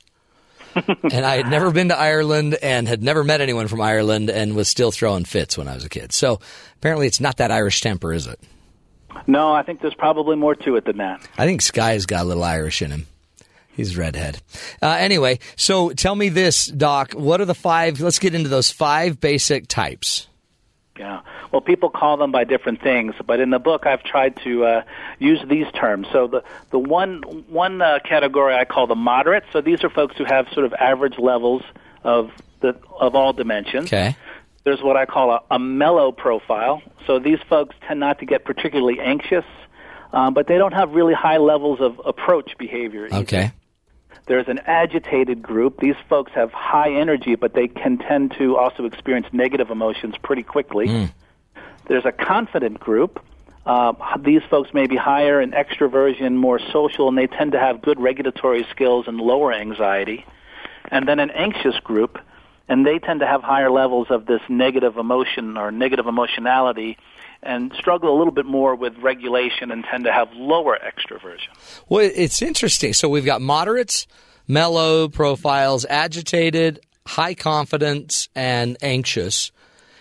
And I had never been to Ireland and had never met anyone from Ireland and was still throwing fits when I was a kid. So apparently it's not that Irish temper, is it? No, I think there's probably more to it than that. I think Sky's got a little Irish in him. He's redhead. Uh, anyway, so tell me this, Doc. What are the five? Let's get into those five basic types. Yeah. Well, people call them by different things, but in the book I've tried to uh, use these terms. So the the one one uh, category I call the moderate. So these are folks who have sort of average levels of the of all dimensions. Okay. There's what I call a, a mellow profile. So these folks tend not to get particularly anxious, um, but they don't have really high levels of approach behavior either. Okay. There's an agitated group. These folks have high energy, but they can tend to also experience negative emotions pretty quickly. Mm. There's a confident group. Uh, these folks may be higher in extroversion, more social, and they tend to have good regulatory skills and lower anxiety. And then an anxious group, and they tend to have higher levels of this negative emotion or negative emotionality, and struggle a little bit more with regulation and tend to have lower extroversion. Well, it's interesting. So we've got moderates, mellow profiles, agitated, high confidence, and anxious.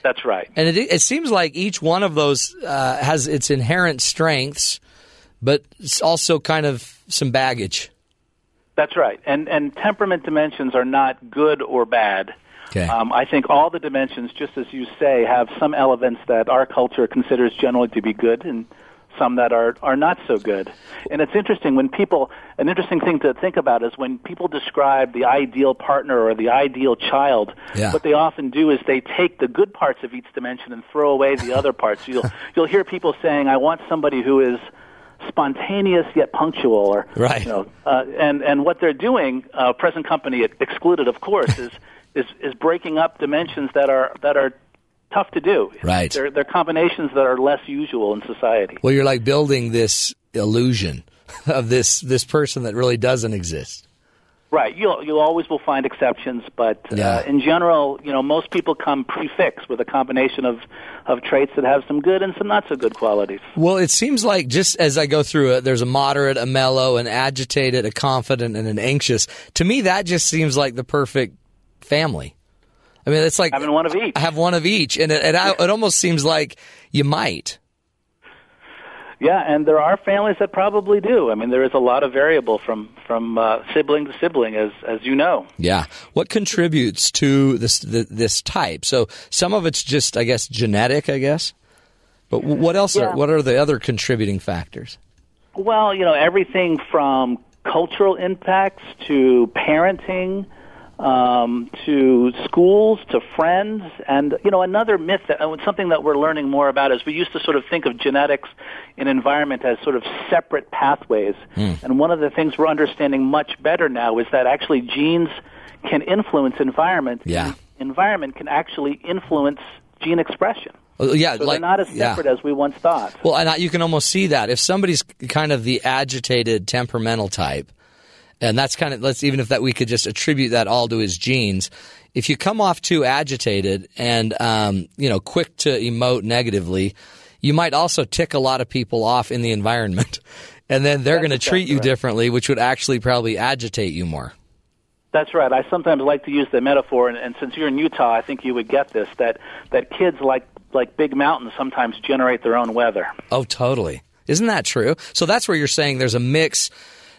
That's right. And it, it seems like each one of those uh, has its inherent strengths, but it's also kind of some baggage. That's right. And, and temperament dimensions are not good or bad. Okay. Um, I think all the dimensions, just as you say, have some elements that our culture considers generally to be good and some that are, are not so good. And it's interesting when people, an interesting thing to think about is when people describe the ideal partner or the ideal child, yeah. what they often do is they take the good parts of each dimension and throw away the other parts. You'll, you'll hear people saying, I want somebody who is spontaneous yet punctual, or, right. you know, uh, and, and what they're doing, uh, present company excluded, of course, is Is, is breaking up dimensions that are that are tough to do. Right. They're, they're combinations that are less usual in society. Well, you're like building this illusion of this this person that really doesn't exist. Right. You'll you always will find exceptions, but yeah. uh, in general, you know, most people come prefixed with a combination of, of traits that have some good and some not so good qualities. Well, it seems like just as I go through it, there's a moderate, a mellow, an agitated, a confident, and an anxious. To me, that just seems like the perfect family. I mean, it's like having one of each. I have one of each, and it, and I, it almost seems like you might. Yeah, and there are families that probably do. I mean, there is a lot of variable from from uh, sibling to sibling, as as you know. Yeah, what contributes to this the, this type? So some of it's just, I guess, genetic, I guess. But what else? Yeah. Are, what are the other contributing factors? Well, you know, everything from cultural impacts to parenting. Um, to schools, to friends, and, you know, another myth, that, something that we're learning more about is we used to sort of think of genetics and environment as sort of separate pathways. Mm. And one of the things we're understanding much better now is that actually genes can influence environment. Yeah. And environment can actually influence gene expression. Well, yeah, so like, they're not as separate yeah. as we once thought. Well, and I, you can almost see that. If somebody's kind of the agitated, temperamental type, and that's kind of, let's, even if that we could just attribute that all to his genes. If you come off too agitated and, um, you know, quick to emote negatively, you might also tick a lot of people off in the environment. And then they're going to treat you differently, which would actually probably agitate you more. That's right. I sometimes like to use the metaphor, and, and since you're in Utah, I think you would get this, that, that kids like, like big mountains sometimes generate their own weather. Oh, totally. Isn't that true? So that's where you're saying there's a mix,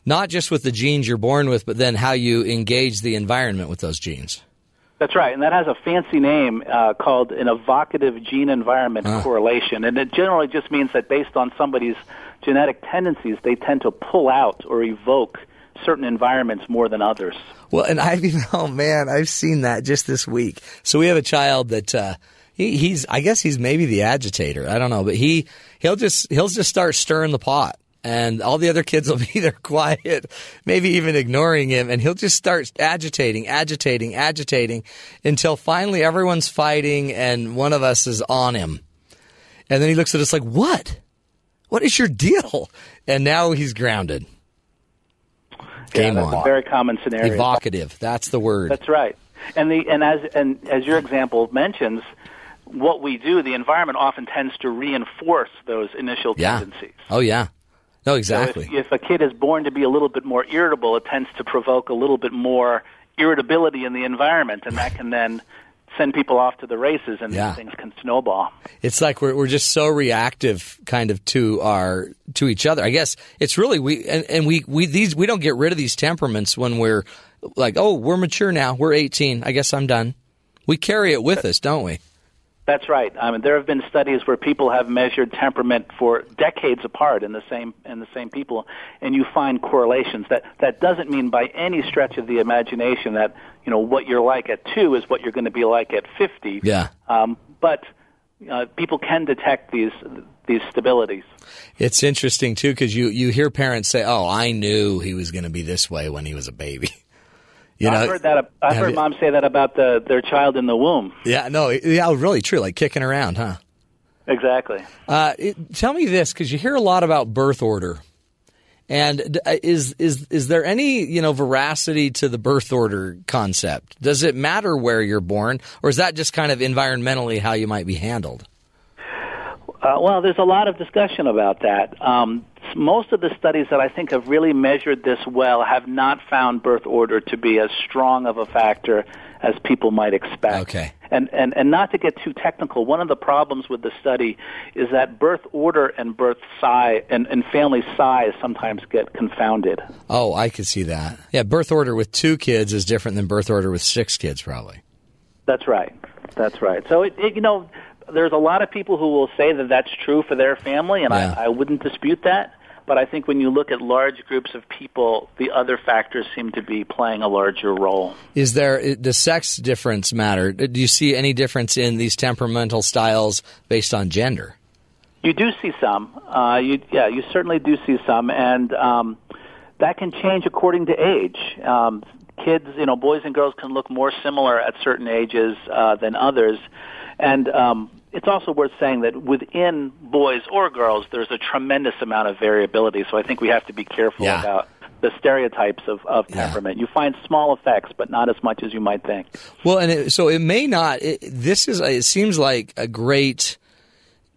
not just with the genes you're born with, but then how you engage the environment with those genes. That's right, and that has a fancy name uh, called an evocative gene-environment uh. correlation, and it generally just means that based on somebody's genetic tendencies, they tend to pull out or evoke certain environments more than others. Well, and I've even, oh man, I've seen that just this week. So we have a child that uh, he, he's, I guess he's maybe the agitator, I don't know, but he he'll just he'll just start stirring the pot. And all the other kids will be there quiet, maybe even ignoring him. And he'll just start agitating, agitating, agitating until finally everyone's fighting and one of us is on him. And then he looks at us like, what? What is your deal? And now he's grounded. Game yeah, that's on. A very common scenario. Evocative. That's the word. That's right. And the and as and as your example mentions, what we do, the environment often tends to reinforce those initial yeah. tendencies. Oh, yeah. No, exactly. So if, if a kid is born to be a little bit more irritable, it tends to provoke a little bit more irritability in the environment, and that can then send people off to the races, and yeah. these things can snowball. It's like we're we're just so reactive, kind of to our to each other. I guess it's really we and, and we we these we don't get rid of these temperaments when we're like, oh, we're mature now, we're eighteen. I guess I'm done. We carry it with us, don't we? That's right. I mean, there have been studies where people have measured temperament for decades apart in the same in the same people, and you find correlations. That that doesn't mean by any stretch of the imagination that, you know, what you're like at two is what you're going to be like at fifty. Yeah. Um, but uh, people can detect these these stabilities. It's interesting too, because you you hear parents say, "Oh, I knew he was going to be this way when he was a baby." You know, I've heard that. I've heard moms say that about the, their child in the womb. Yeah, no, yeah, really true. Like kicking around, huh? Exactly. Uh, it, tell me this, because you hear a lot about birth order, and is is is there any you know veracity to the birth order concept? Does it matter where you're born, or is that just kind of environmentally how you might be handled? Uh, well, there's a lot of discussion about that. Um, most of the studies that I think have really measured this well have not found birth order to be as strong of a factor as people might expect. Okay. And, and, and not to get too technical, one of the problems with the study is that birth order and birth size and, and family size sometimes get confounded. Oh, I could see that. Yeah, birth order with two kids is different than birth order with six kids, probably. That's right. That's right. So, it, it you know... there's a lot of people who will say that that's true for their family, and yeah. I, I wouldn't dispute that. But I think when you look at large groups of people, the other factors seem to be playing a larger role. Is there the sex difference matter? Do you see any difference in these temperamental styles based on gender? You do see some. Uh, you, yeah, you certainly do see some, and um, that can change according to age. Um, kids, you know, boys and girls can look more similar at certain ages uh, than others, and um, it's also worth saying that within boys or girls, there's a tremendous amount of variability, so I think we have to be careful yeah. about the stereotypes of, of temperament. Yeah. You find small effects, but not as much as you might think. Well, and it, so it may not it, – this is – it seems like a great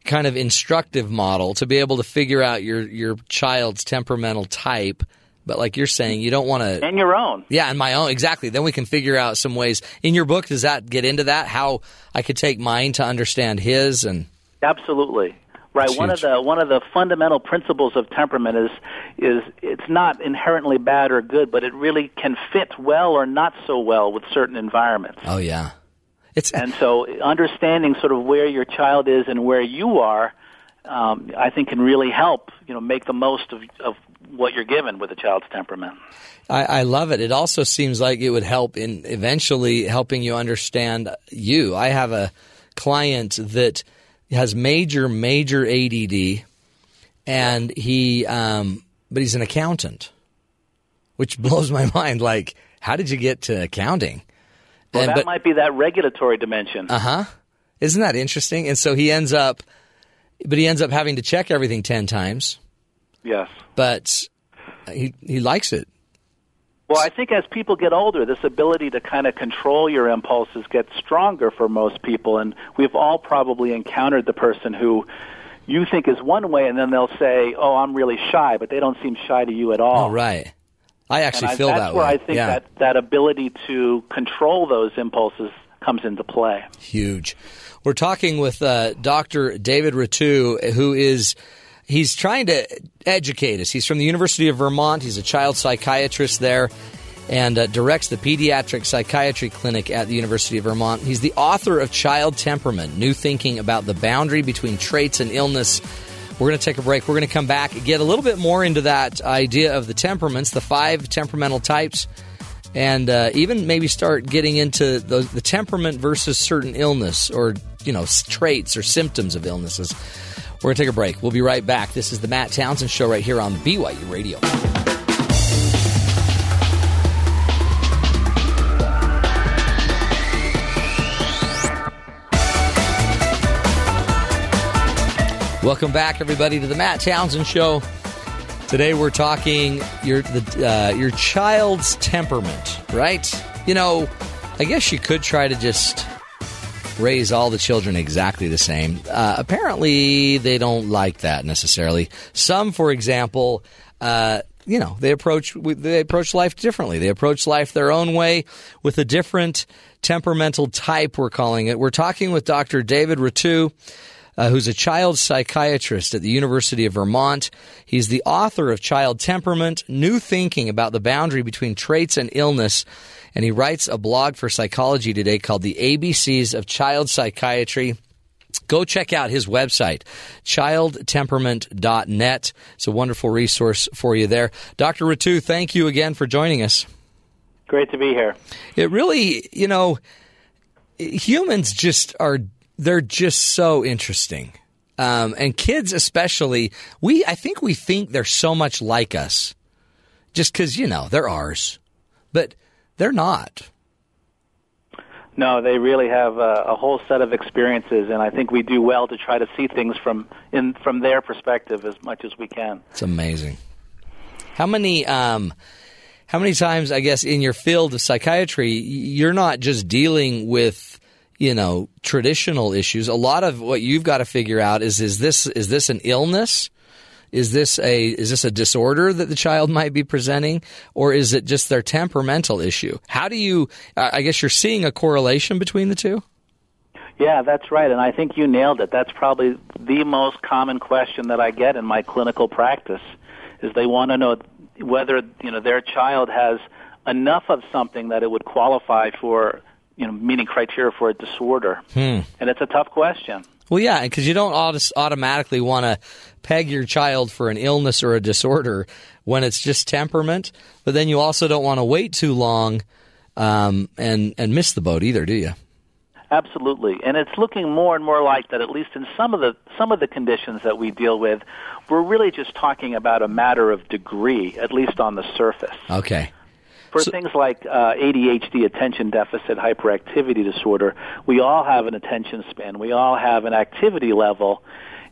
kind of instructive model to be able to figure out your, your child's temperamental type. But like you're saying, you don't want to... And your own. Yeah, and my own. Exactly. Then we can figure out some ways. In your book, does that get into that? How I could take mine to understand his? And Absolutely. Right. One of the one of the fundamental principles of temperament is is it's not inherently bad or good, but it really can fit well or not so well with certain environments. Oh, yeah. It's And so understanding sort of where your child is and where you are, um, I think can really help, you know, make the most of... of what you're given with a child's temperament. I, I love it. It also seems like it would help in eventually helping you understand you. I have a client that has major, major A D D, and he, um, but he's an accountant, which blows my mind. Like, how did you get to accounting? Well, and, that but, might be that regulatory dimension. Uh-huh. Isn't that interesting? And so he ends up, but he ends up having to check everything ten times. Yes. But he he likes it. Well, I think as people get older, this ability to kind of control your impulses gets stronger for most people. And we've all probably encountered the person who you think is one way, and then they'll say, oh, I'm really shy, but they don't seem shy to you at all. Oh, right. I actually I, feel that way. That's where I think yeah. that, that ability to control those impulses comes into play. Huge. We're talking with uh, Doctor David Rettew, who is... he's trying to educate us. He's from the University of Vermont. He's a child psychiatrist there and uh, directs the Pediatric Psychiatry Clinic at the University of Vermont. He's the author of Child Temperament, New Thinking About the Boundary Between Traits and Illness. We're going to take a break. We're going to come back and get a little bit more into that idea of the temperaments, the five temperamental types, and uh, even maybe start getting into the, the temperament versus certain illness or, you know, traits or symptoms of illnesses. We're going to take a break. We'll be right back. This is the Matt Townsend Show right here on B Y U Radio. Welcome back, everybody, to the Matt Townsend Show. Today we're talking your the, uh, your child's temperament, right? You know, I guess you could try to just... raise all the children exactly the same. Uh, apparently, they don't like that necessarily. Some, for example, uh, you know, they approach they approach life differently. They approach life their own way with a different temperamental type, we're calling it. We're talking with Doctor David Rettew, uh, who's a child psychiatrist at the University of Vermont. He's the author of Child Temperament, New Thinking About the Boundary Between Traits and Illness. And he writes a blog for Psychology Today called The A B Cs of Child Psychiatry. Go check out his website, child temperament dot net. It's a wonderful resource for you there. Doctor Rettew, thank you again for joining us. Great to be here. It really, you know, humans just are, they're just so interesting. Um, and kids especially, we, I think we think they're so much like us just because, you know, they're ours. But they're not. No, they really have a, a whole set of experiences, and I think we do well to try to see things from in from their perspective as much as we can. It's amazing. How many um, how many times, I guess, in your field of psychiatry, you're not just dealing with, you know, traditional issues. A lot of what you've got to figure out is is this is this an illness? Is this a is this a disorder that the child might be presenting, or is it just their temperamental issue? How do you uh, I guess you're seeing a correlation between the two? Yeah, that's right, and I think you nailed it. That's probably the most common question that I get in my clinical practice is they want to know whether, you know, their child has enough of something that it would qualify for, you know, meeting criteria for a disorder. Hmm. And it's a tough question. Well, yeah, because you don't autos- automatically want to peg your child for an illness or a disorder when it's just temperament, but then you also don't want to wait too long um, and and miss the boat either, do you? Absolutely, and it's looking more and more like that. At least in some of the some of the conditions that we deal with, we're really just talking about a matter of degree, at least on the surface. Okay. For so, things like uh, A D H D, attention deficit hyperactivity disorder, we all have an attention span. We all have an activity level.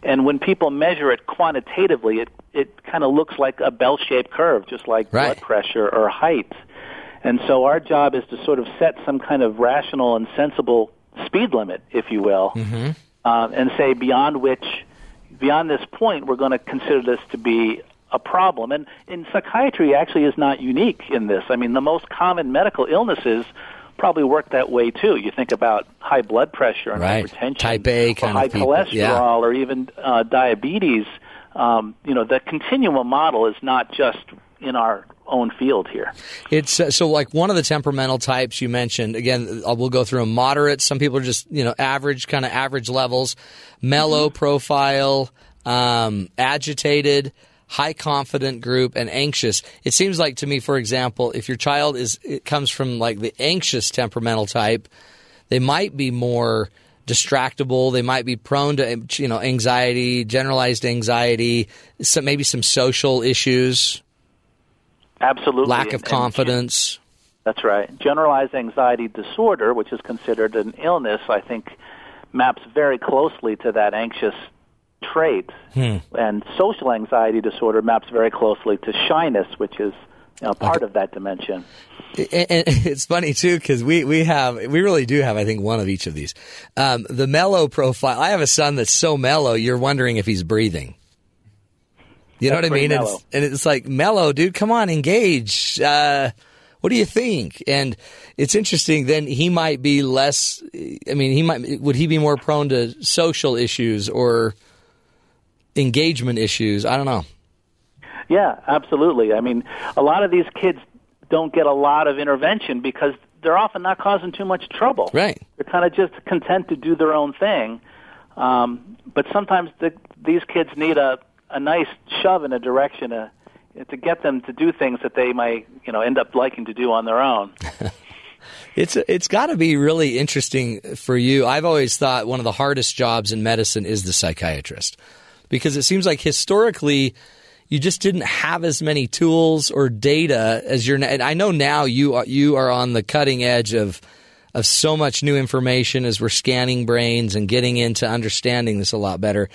And when people measure it quantitatively, it, it kind of looks like a bell-shaped curve, just like right. blood pressure or height. And so our job is to sort of set some kind of rational and sensible speed limit, if you will, mm-hmm. uh, and say beyond which, beyond this point, we're going to consider this to be a problem. And in psychiatry actually is not unique in this. I mean, the most common medical illnesses probably work that way too. You think about high blood pressure and right. hypertension, type A kind or high of cholesterol, yeah. or even uh, diabetes. Um, you know, the continuum model is not just in our own field here. It's uh, so like one of the temperamental types you mentioned, again, we'll go through them, moderate. Some people are just, you know, average, kind of average levels, mellow mm-hmm. profile, um, agitated, high confident group, and anxious. It seems like to me, for example, if your child is it comes from like the anxious temperamental type, they might be more distractible. They might be prone to, you know, anxiety, generalized anxiety, some, maybe some social issues. Absolutely. Lack of confidence. That's right. Generalized anxiety disorder, which is considered an illness, I think maps very closely to that anxious trait, hmm. and social anxiety disorder maps very closely to shyness, which is, you know, part okay. of that dimension. And it's funny too because we we have we really do have I think one of each of these. Um, the mellow profile. I have a son that's so mellow, you're wondering if he's breathing. You that's know what I mean? And it's, and it's like mellow, dude. Come on, engage. Uh, what do you think? And it's interesting. Then he might be less. I mean, he might would he be more prone to social issues or engagement issues? I don't know. Yeah, absolutely. I mean, a lot of these kids don't get a lot of intervention because they're often not causing too much trouble. Right. They're kind of just content to do their own thing. Um, but sometimes the, these kids need a, a nice shove in a direction to, to get them to do things that they might, you know, end up liking to do on their own. It's it's got to be really interesting for you. I've always thought one of the hardest jobs in medicine is the psychiatrist. Because it seems like historically, you just didn't have as many tools or data as you're. And I know now you are, you are on the cutting edge of of so much new information as we're scanning brains and getting into understanding this a lot better.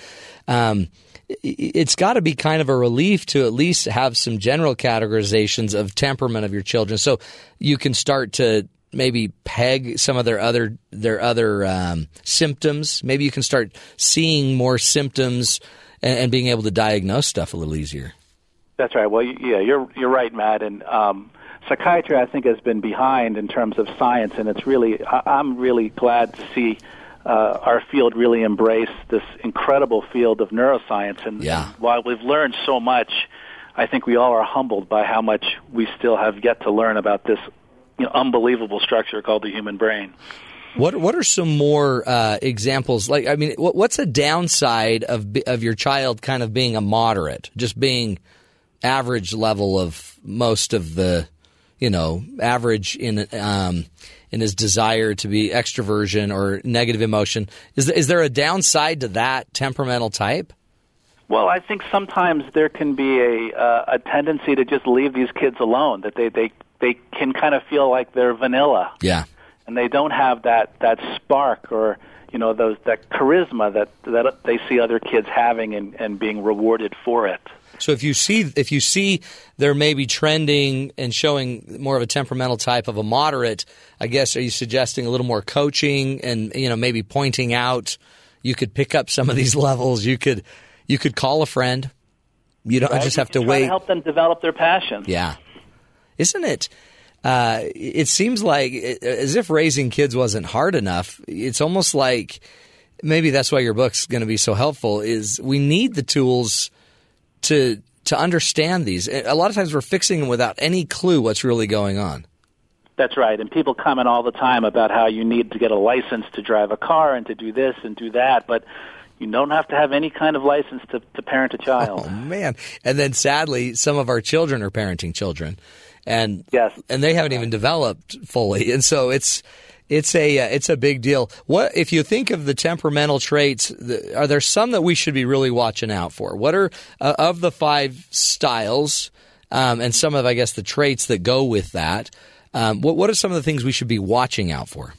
Um, it's got to be kind of a relief to at least have some general categorizations of temperament of your children, so you can start to maybe peg some of their other their other um, symptoms. Maybe you can start seeing more symptoms and, and being able to diagnose stuff a little easier. That's right. Well, yeah, you're you're right, Matt. And um, psychiatry, I think, has been behind in terms of science, and it's really I- I'm really glad to see uh, our field really embrace this incredible field of neuroscience. And yeah. while we've learned so much, I think we all are humbled by how much we still have yet to learn about this you know, unbelievable structure called the human brain. What what are some more uh, examples? Like, I mean, what, what's a downside of of your child kind of being a moderate, just being average level of most of the, you know, average in um, in his desire to be extroversion or negative emotion? Is there, is there a downside to that temperamental type? Well, I think sometimes there can be a uh, a tendency to just leave these kids alone, that they, they, they can kind of feel like they're vanilla. Yeah. And they don't have that, that spark or, you know, those that charisma that, that they see other kids having and, and being rewarded for it. So if you see if you see they're maybe trending and showing more of a temperamental type of a moderate, I guess, are you suggesting a little more coaching and, you know, maybe pointing out you could pick up some of these levels, you could you could call a friend. You don't right? just have to wait. To help them develop their passion. Yeah. Isn't it? Uh, it seems like as if raising kids wasn't hard enough. It's almost like maybe that's why your book's going to be so helpful is we need the tools to to understand these. A lot of times we're fixing them without any clue what's really going on. That's right. And people comment all the time about how you need to get a license to drive a car and to do this and do that. But you don't have to have any kind of license to, to parent a child. Oh, man. And then sadly, some of our children are parenting children. And yes. and they haven't even developed fully. And so it's it's a uh, it's a big deal. What if you think of the temperamental traits, the, are there some that we should be really watching out for? What are uh, of the five styles um, and some of, I guess, the traits that go with that? Um, what what are some of the things we should be watching out for?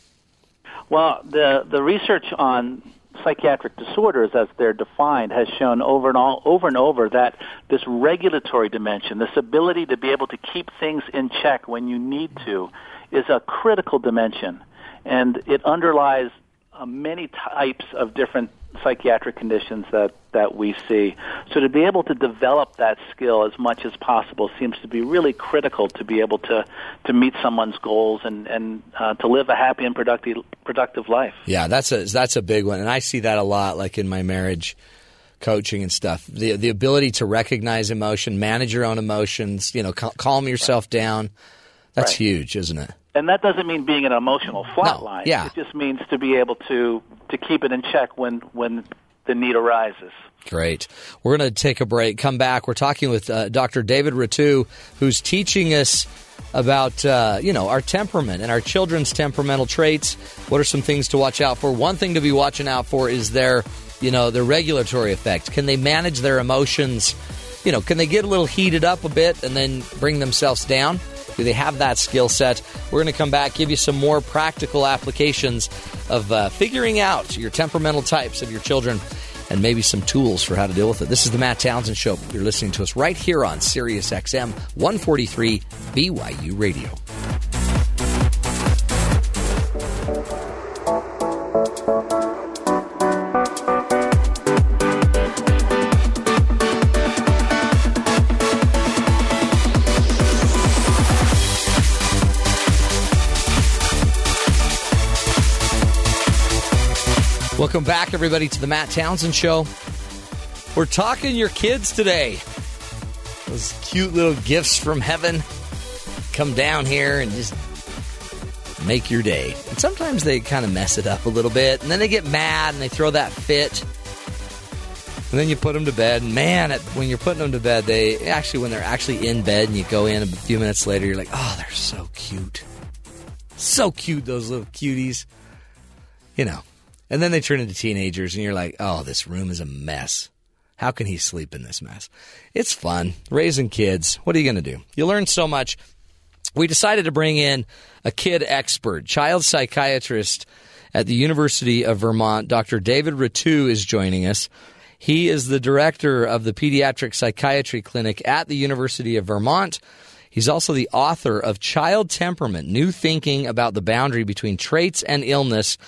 Well, the the research on psychiatric disorders, as they're defined, has shown over and all, over and over that this regulatory dimension, this ability to be able to keep things in check when you need to, is a critical dimension, and it underlies uh, many types of different psychiatric conditions that, that we see. So to be able to develop that skill as much as possible seems to be really critical to be able to, to meet someone's goals and, and uh, to live a happy and productive productive life. Yeah, that's a that's a big one. And I see that a lot, like in my marriage coaching and stuff. The the ability to recognize emotion, manage your own emotions, you know, cal- calm yourself right. down. That's right. Huge, isn't it? And that doesn't mean being an emotional flatline. No, yeah. It just means to be able to to keep it in check when, when the need arises. Great. We're going to take a break, come back. We're talking with uh, Doctor David Rettew, who's teaching us about, uh, you know, our temperament and our children's temperamental traits. What are some things to watch out for? One thing to be watching out for is their, you know, their regulatory effect. Can they manage their emotions? You know, can they get a little heated up a bit and then bring themselves down? Do they have that skill set? We're going to come back, give you some more practical applications of uh, figuring out your temperamental types of your children and maybe some tools for how to deal with it. This is the Matt Townsend Show. You're listening to us right here on Sirius X M one forty-three B Y U Radio. Welcome back, everybody, to the Matt Townsend Show. We're talking your kids today. Those cute little gifts from heaven come down here and just make your day. And sometimes they kind of mess it up a little bit, and then they get mad, and they throw that fit. And then you put them to bed. And man, when you're putting them to bed, they actually, when they're actually in bed and you go in a few minutes later, you're like, oh, they're so cute. So cute, those little cuties. You know. And then they turn into teenagers, and you're like, oh, this room is a mess. How can he sleep in this mess? It's fun. Raising kids, what are you going to do? You learn so much. We decided to bring in a kid expert, child psychiatrist at the University of Vermont. Doctor David Rettew is joining us. He is the director of the Pediatric Psychiatry Clinic at the University of Vermont. He's also the author of Child Temperament, New Thinking About the Boundary Between Traits and Illness.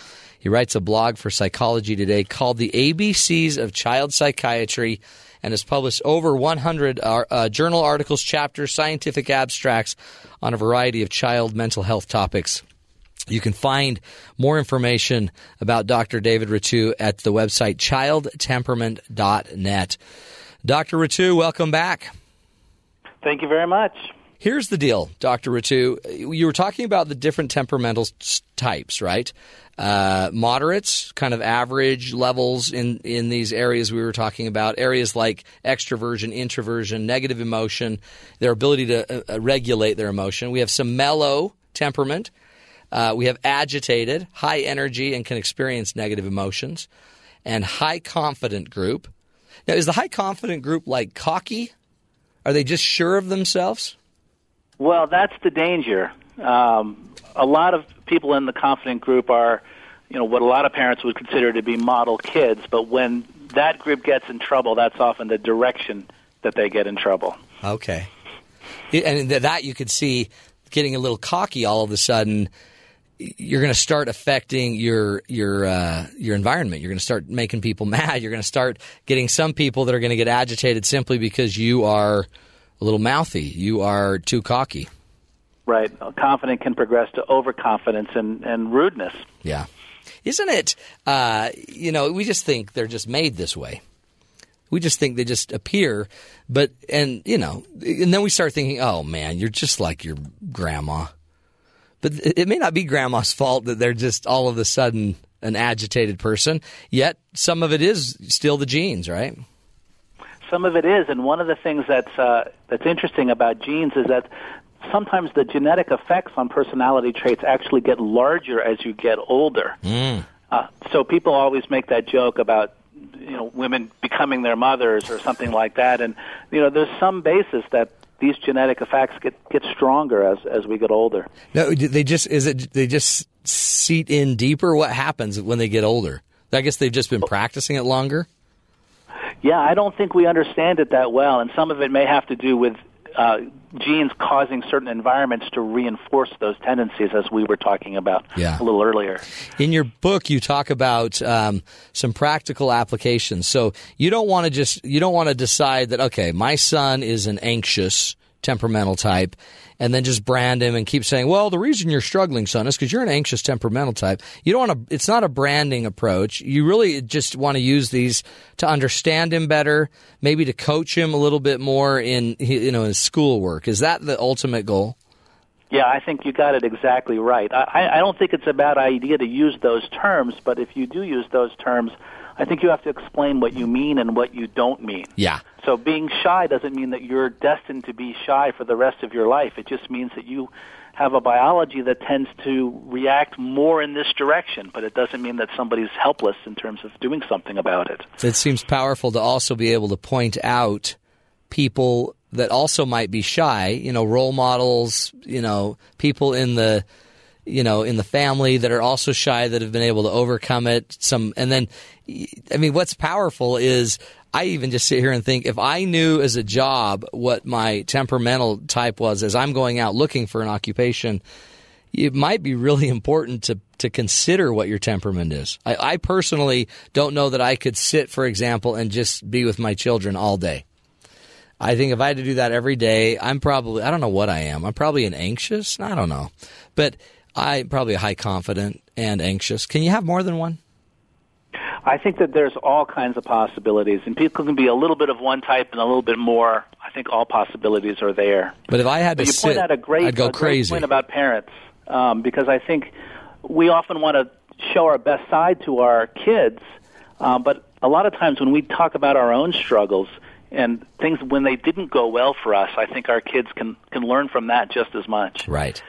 He writes a blog for Psychology Today called The A B Cs of Child Psychiatry, and has published over one hundred uh, uh, journal articles, chapters, scientific abstracts on a variety of child mental health topics. You can find more information about Doctor David Rettew at the website child temperament dot net. Doctor Rettew, welcome back. Thank you very much. Here's the deal, Doctor Rettew. You were talking about the different temperamental types, right? Uh, moderates, kind of average levels in, in these areas we were talking about, areas like extroversion, introversion, negative emotion, their ability to uh, regulate their emotion. We have some mellow temperament. Uh, we have agitated, high energy, and can experience negative emotions, and high confident group. Now, is the high confident group like cocky? Are they just sure of themselves? Well, that's the danger. Um, a lot of people in the confident group are, you know, what a lot of parents would consider to be model kids, but when that group gets in trouble, that's often the direction that they get in trouble. Okay. And that you could see getting a little cocky all of a sudden, you're going to start affecting your your uh, your environment. You're going to start making people mad. You're going to start getting some people that are going to get agitated simply because you are – a little mouthy. You are too cocky. Right. Confident can progress to overconfidence and, and rudeness. Yeah. Isn't it, uh, you know, we just think they're just made this way. We just think they just appear. But, and, you know, and then we start thinking, oh, man, you're just like your grandma. But it may not be grandma's fault that they're just all of a sudden an agitated person. Yet some of it is still the genes, right? Some of it is, and one of the things that's uh, that's interesting about genes is that sometimes the genetic effects on personality traits actually get larger as you get older. Mm. Uh, so people always make that joke about, you know, women becoming their mothers or something like that, and you know, there's some basis that these genetic effects get, get stronger as, as we get older. No, they just is it they just seat in deeper. What happens when they get older? I guess they've just been practicing it longer. Yeah, I don't think we understand it that well, and some of it may have to do with uh, genes causing certain environments to reinforce those tendencies, as we were talking about yeah. a little earlier. In your book, you talk about um, some practical applications. So you don't want to just you don't want to decide that, okay, my son is an anxious temperamental type, and then just brand him and keep saying, well, the reason you're struggling, son, is because you're an anxious temperamental type. You don't want to, it's not a branding approach. You really just want to use these to understand him better, maybe to coach him a little bit more in, you know, his schoolwork. Is that the ultimate goal? Yeah, I think you got it exactly right. I, I don't think it's a bad idea to use those terms, but if you do use those terms, I think you have to explain what you mean and what you don't mean. Yeah. So being shy doesn't mean that you're destined to be shy for the rest of your life. It just means that you have a biology that tends to react more in this direction, but it doesn't mean that somebody's helpless in terms of doing something about it. It seems powerful to also be able to point out people that also might be shy, you know, role models, you know, people in the you know, in the family that are also shy that have been able to overcome it. Some, and then, I mean, what's powerful is I even just sit here and think, if I knew as a job what my temperamental type was as I'm going out looking for an occupation, it might be really important to, to consider what your temperament is. I, I personally don't know that I could sit, for example, and just be with my children all day. I think if I had to do that every day, I'm probably, I don't know what I am. I'm probably an anxious, I don't know. But I'm probably high confident and anxious. Can you have more than one? I think that there's all kinds of possibilities, and people can be a little bit of one type and a little bit more. I think all possibilities are there. But if I had but to you sit, point out a great, I'd go a crazy. Great point about parents, um, because I think we often want to show our best side to our kids, um, but a lot of times when we talk about our own struggles and things when they didn't go well for us, I think our kids can, can learn from that just as much. Right.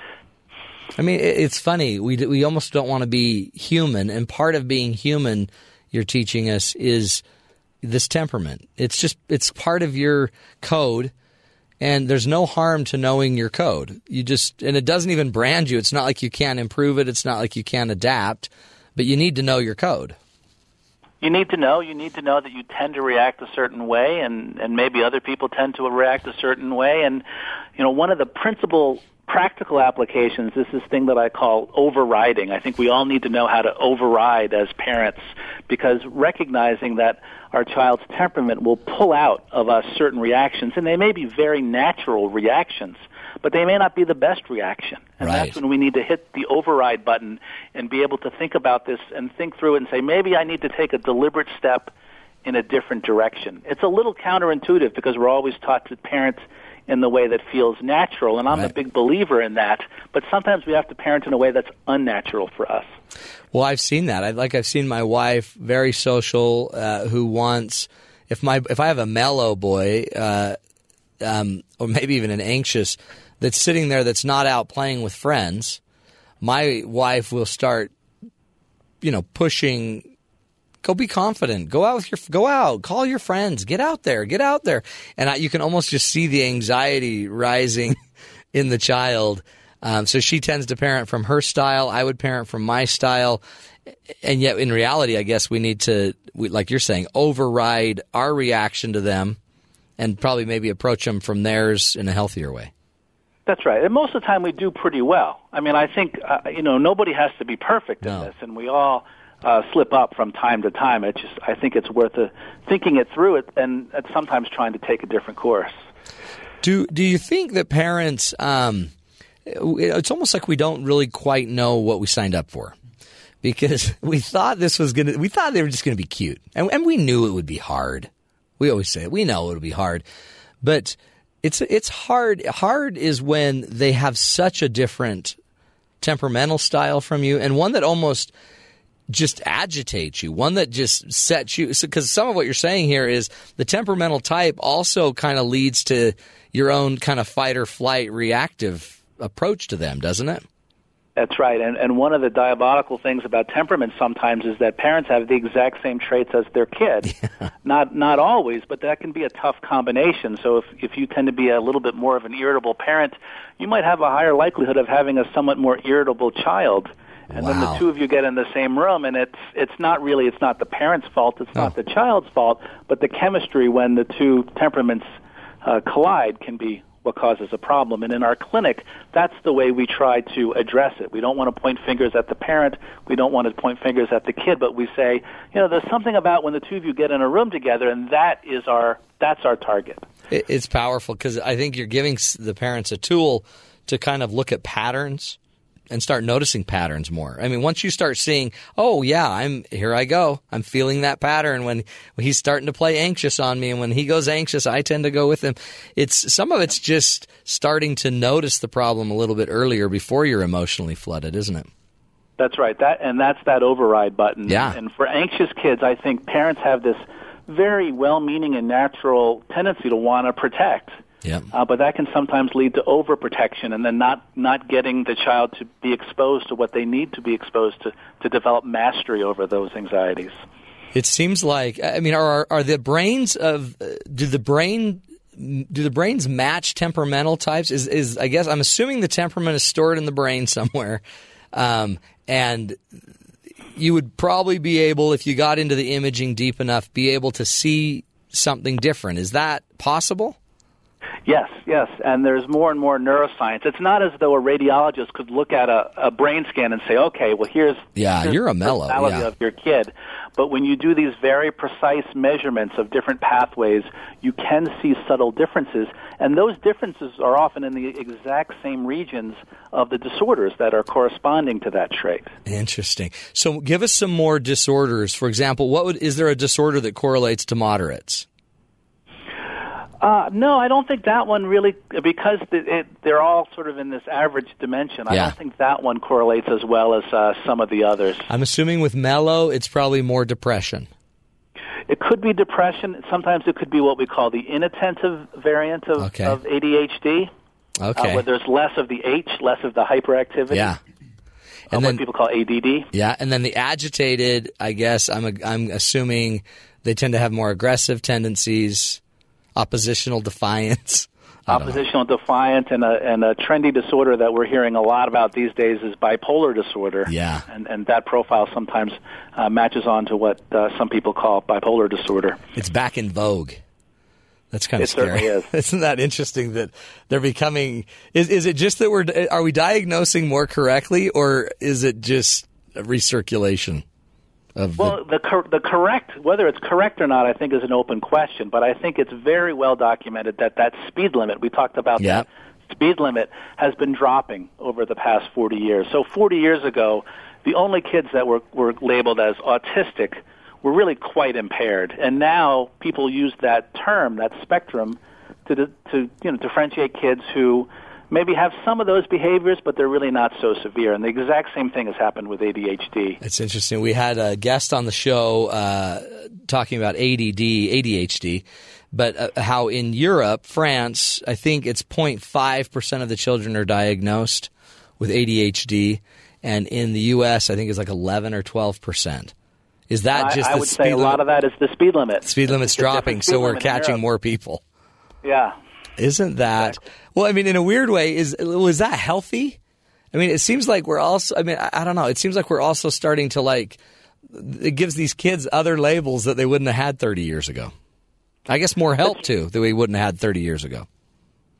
I mean, it's funny. We we almost don't want to be human, and part of being human, you're teaching us, is this temperament. It's just it's part of your code, and there's no harm to knowing your code. You just and it doesn't even brand you. It's not like you can't improve it. It's not like you can't adapt, but you need to know your code. You need to know. You need to know that you tend to react a certain way, and and maybe other people tend to react a certain way. And you know, one of the principal practical applications is this thing that I call overriding. I think we all need to know how to override as parents, because recognizing that our child's temperament will pull out of us certain reactions, and they may be very natural reactions, but they may not be the best reaction. And right. That's when we need to hit the override button and be able to think about this and think through it and say, maybe I need to take a deliberate step in a different direction. It's a little counterintuitive because we're always taught to parent in the way that feels natural, and I'm right. a big believer in that, but sometimes we have to parent in a way that's unnatural for us. Well, I've seen that. I, like I've seen my wife, very social, uh, who wants, if my if I have a mellow boy, uh, um, or maybe even an anxious, that's sitting there that's not out playing with friends, my wife will start, you know, pushing, go be confident, go out with your, go out, call your friends, get out there, get out there. And I, you can almost just see the anxiety rising in the child. Um, so she tends to parent from her style. I would parent from my style. And yet in reality, I guess we need to, we, like you're saying, override our reaction to them and probably maybe approach them from theirs in a healthier way. That's right. And most of the time we do pretty well. I mean, I think, uh, you know, nobody has to be perfect in no. this. And we all uh, slip up from time to time. It just, I think it's worth a, thinking it through it and sometimes trying to take a different course. Do, do you think that parents... Um, it's almost like we don't really quite know what we signed up for, because we thought this was going to, we thought they were just going to be cute, and, and we knew it would be hard. We always say it. We know it'll be hard, but it's, it's hard. Hard is when they have such a different temperamental style from you, and one that almost just agitates you, one that just sets you, because some of what you're saying here is the temperamental type also kind of leads to your own kind of fight or flight reactive approach to them, doesn't it? That's right. And and one of the diabolical things about temperament sometimes is that parents have the exact same traits as their kid. Yeah. Not not always, but that can be a tough combination. So if, if you tend to be a little bit more of an irritable parent, you might have a higher likelihood of having a somewhat more irritable child. And wow. then the two of you get in the same room, and it's it's not really, it's not the parent's fault, it's oh. not the child's fault, but the chemistry when the two temperaments uh, collide can be what causes a problem. And in our clinic, that's the way we try to address it. We don't want to point fingers at the parent. We don't want to point fingers at the kid, but we say, you know, there's something about when the two of you get in a room together, and that is our, that's our target. It's powerful because I think you're giving the parents a tool to kind of look at patterns and start noticing patterns more. I mean, once you start seeing, oh, yeah, I'm here I go. I'm feeling that pattern when he's starting to play anxious on me. And when he goes anxious, I tend to go with him. It's some of it's just starting to notice the problem a little bit earlier before you're emotionally flooded, isn't it? That's right. That and that's that override button. Yeah. And for anxious kids, I think parents have this very well-meaning and natural tendency to want to protect. Yeah, uh, but that can sometimes lead to overprotection and then not, not getting the child to be exposed to what they need to be exposed to to develop mastery over those anxieties. It seems like, I mean, are are the brains of uh, do the brain do the brains match temperamental types? Is is I guess I'm assuming the temperament is stored in the brain somewhere, um, and you would probably be able, if you got into the imaging deep enough, be able to see something different. Is that possible? Yes, yes, and there's more and more neuroscience. It's not as though a radiologist could look at a, a brain scan and say, okay, well, here's, yeah, here's you're a mellow, the personality yeah. of your kid. But when you do these very precise measurements of different pathways, you can see subtle differences, and those differences are often in the exact same regions of the disorders that are corresponding to that trait. Interesting. So give us some more disorders. For example, what would, is there a disorder that correlates to moderates? Uh, no, I don't think that one really, because it, it, they're all sort of in this average dimension. I yeah. don't think that one correlates as well as uh, some of the others. I'm assuming with mellow, it's probably more depression. It could be depression. Sometimes it could be what we call the inattentive variant of, okay. of A D H D, okay. uh, where there's less of the H, less of the hyperactivity, yeah. and uh, then, what people call A D D. Yeah, and then the agitated, I guess, I'm, I'm assuming they tend to have more aggressive tendencies. Oppositional defiance. Oppositional defiance and a, and a trendy disorder that we're hearing a lot about these days is bipolar disorder. Yeah. And, and that profile sometimes uh, matches on to what uh, some people call bipolar disorder. It's back in vogue. That's kind of it scary. Certainly is. Isn't that interesting that they're becoming? Is is it just that we're are we diagnosing more correctly, or is it just a recirculation of? Well, the the, cor- the correct whether it's correct or not, I think, is an open question. But I think it's very well documented that that speed limit we talked about. Yeah. That speed limit has been dropping over the past forty years. So forty years ago, the only kids that were were labeled as autistic were really quite impaired, and now people use that term, that spectrum, to to you know differentiate kids who maybe have some of those behaviors, but they're really not so severe. And the exact same thing has happened with A D H D. It's interesting. We had a guest on the show uh, talking about A D D, A D H D, but uh, how in Europe, France, I think it's zero point five percent of the children are diagnosed with A D H D, and in the U S, I think it's like eleven or twelve percent. Is that just I, I the would speed say a limit? lot of that is the speed limit. Speed limit's it's dropping, speed so limit we're catching more people. Yeah, isn't that exactly. well? I mean, in a weird way, is was that healthy? I mean, it seems like we're also. I mean, I, I don't know. It seems like we're also starting to like. It gives these kids other labels that they wouldn't have had thirty years ago. I guess more help too that we wouldn't have had thirty years ago.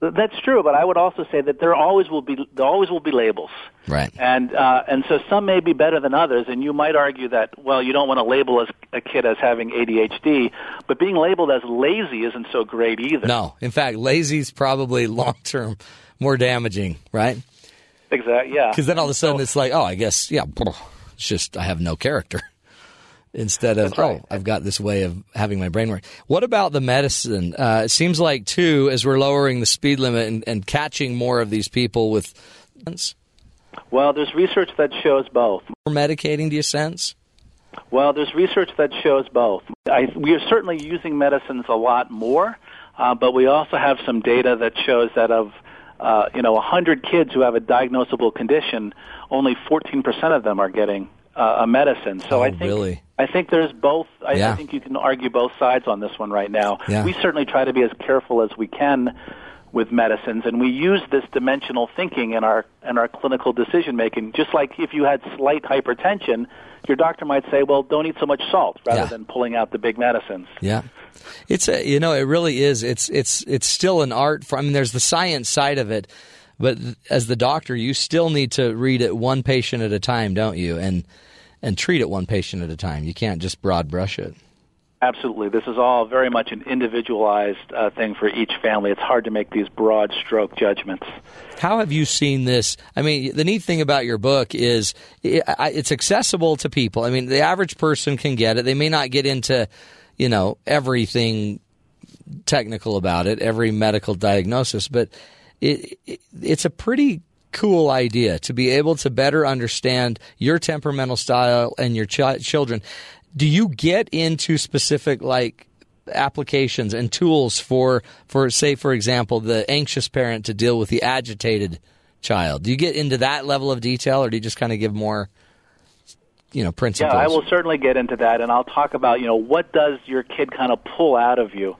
That's true, but I would also say that there always will be there always will be labels, right? And uh, and so some may be better than others, and you might argue that well, you don't want to label a kid as having A D H D, but being labeled as lazy isn't so great either. No, in fact, lazy is probably long term more damaging, right? Exactly. Yeah. Because then all of a sudden so, it's like, oh, I guess yeah, it's just I have no character. Instead of, right. oh, I've got this way of having my brain work. What about the medicine? Uh, it seems like, too, as we're lowering the speed limit and, and catching more of these people with... Well, there's research that shows both. More medicating, do you sense? Well, there's research that shows both. I, we are certainly using medicines a lot more, uh, but we also have some data that shows that of, uh, you know, one hundred kids who have a diagnosable condition, only fourteen percent of them are getting Uh, a medicine. So oh, I think really? I think there's both. I, yeah. I think you can argue both sides on this one right now. Yeah. We certainly try to be as careful as we can with medicines, and we use this dimensional thinking in our in our clinical decision making. Just like if you had slight hypertension, your doctor might say, "Well, don't eat so much salt," rather yeah. than pulling out the big medicines. Yeah, it's a, you know it really is. It's it's it's still an art. For, I mean, there's the science side of it, but as the doctor, you still need to read it one patient at a time, don't you? And And treat it one patient at a time. You can't just broad brush it. Absolutely. This is all very much an individualized uh, thing for each family. It's hard to make these broad stroke judgments. How have you seen this? I mean, the neat thing about your book is it's accessible to people. I mean, the average person can get it. They may not get into, you know, everything technical about it, every medical diagnosis, but it, it, it's a pretty cool idea to be able to better understand your temperamental style and your ch- children. Do you get into specific like applications and tools for, for say, for example, the anxious parent to deal with the agitated child? Do you get into that level of detail, or do you just kind of give more, you know, principles? Yeah, I will certainly get into that, and I'll talk about, you know, what does your kid kind of pull out of you?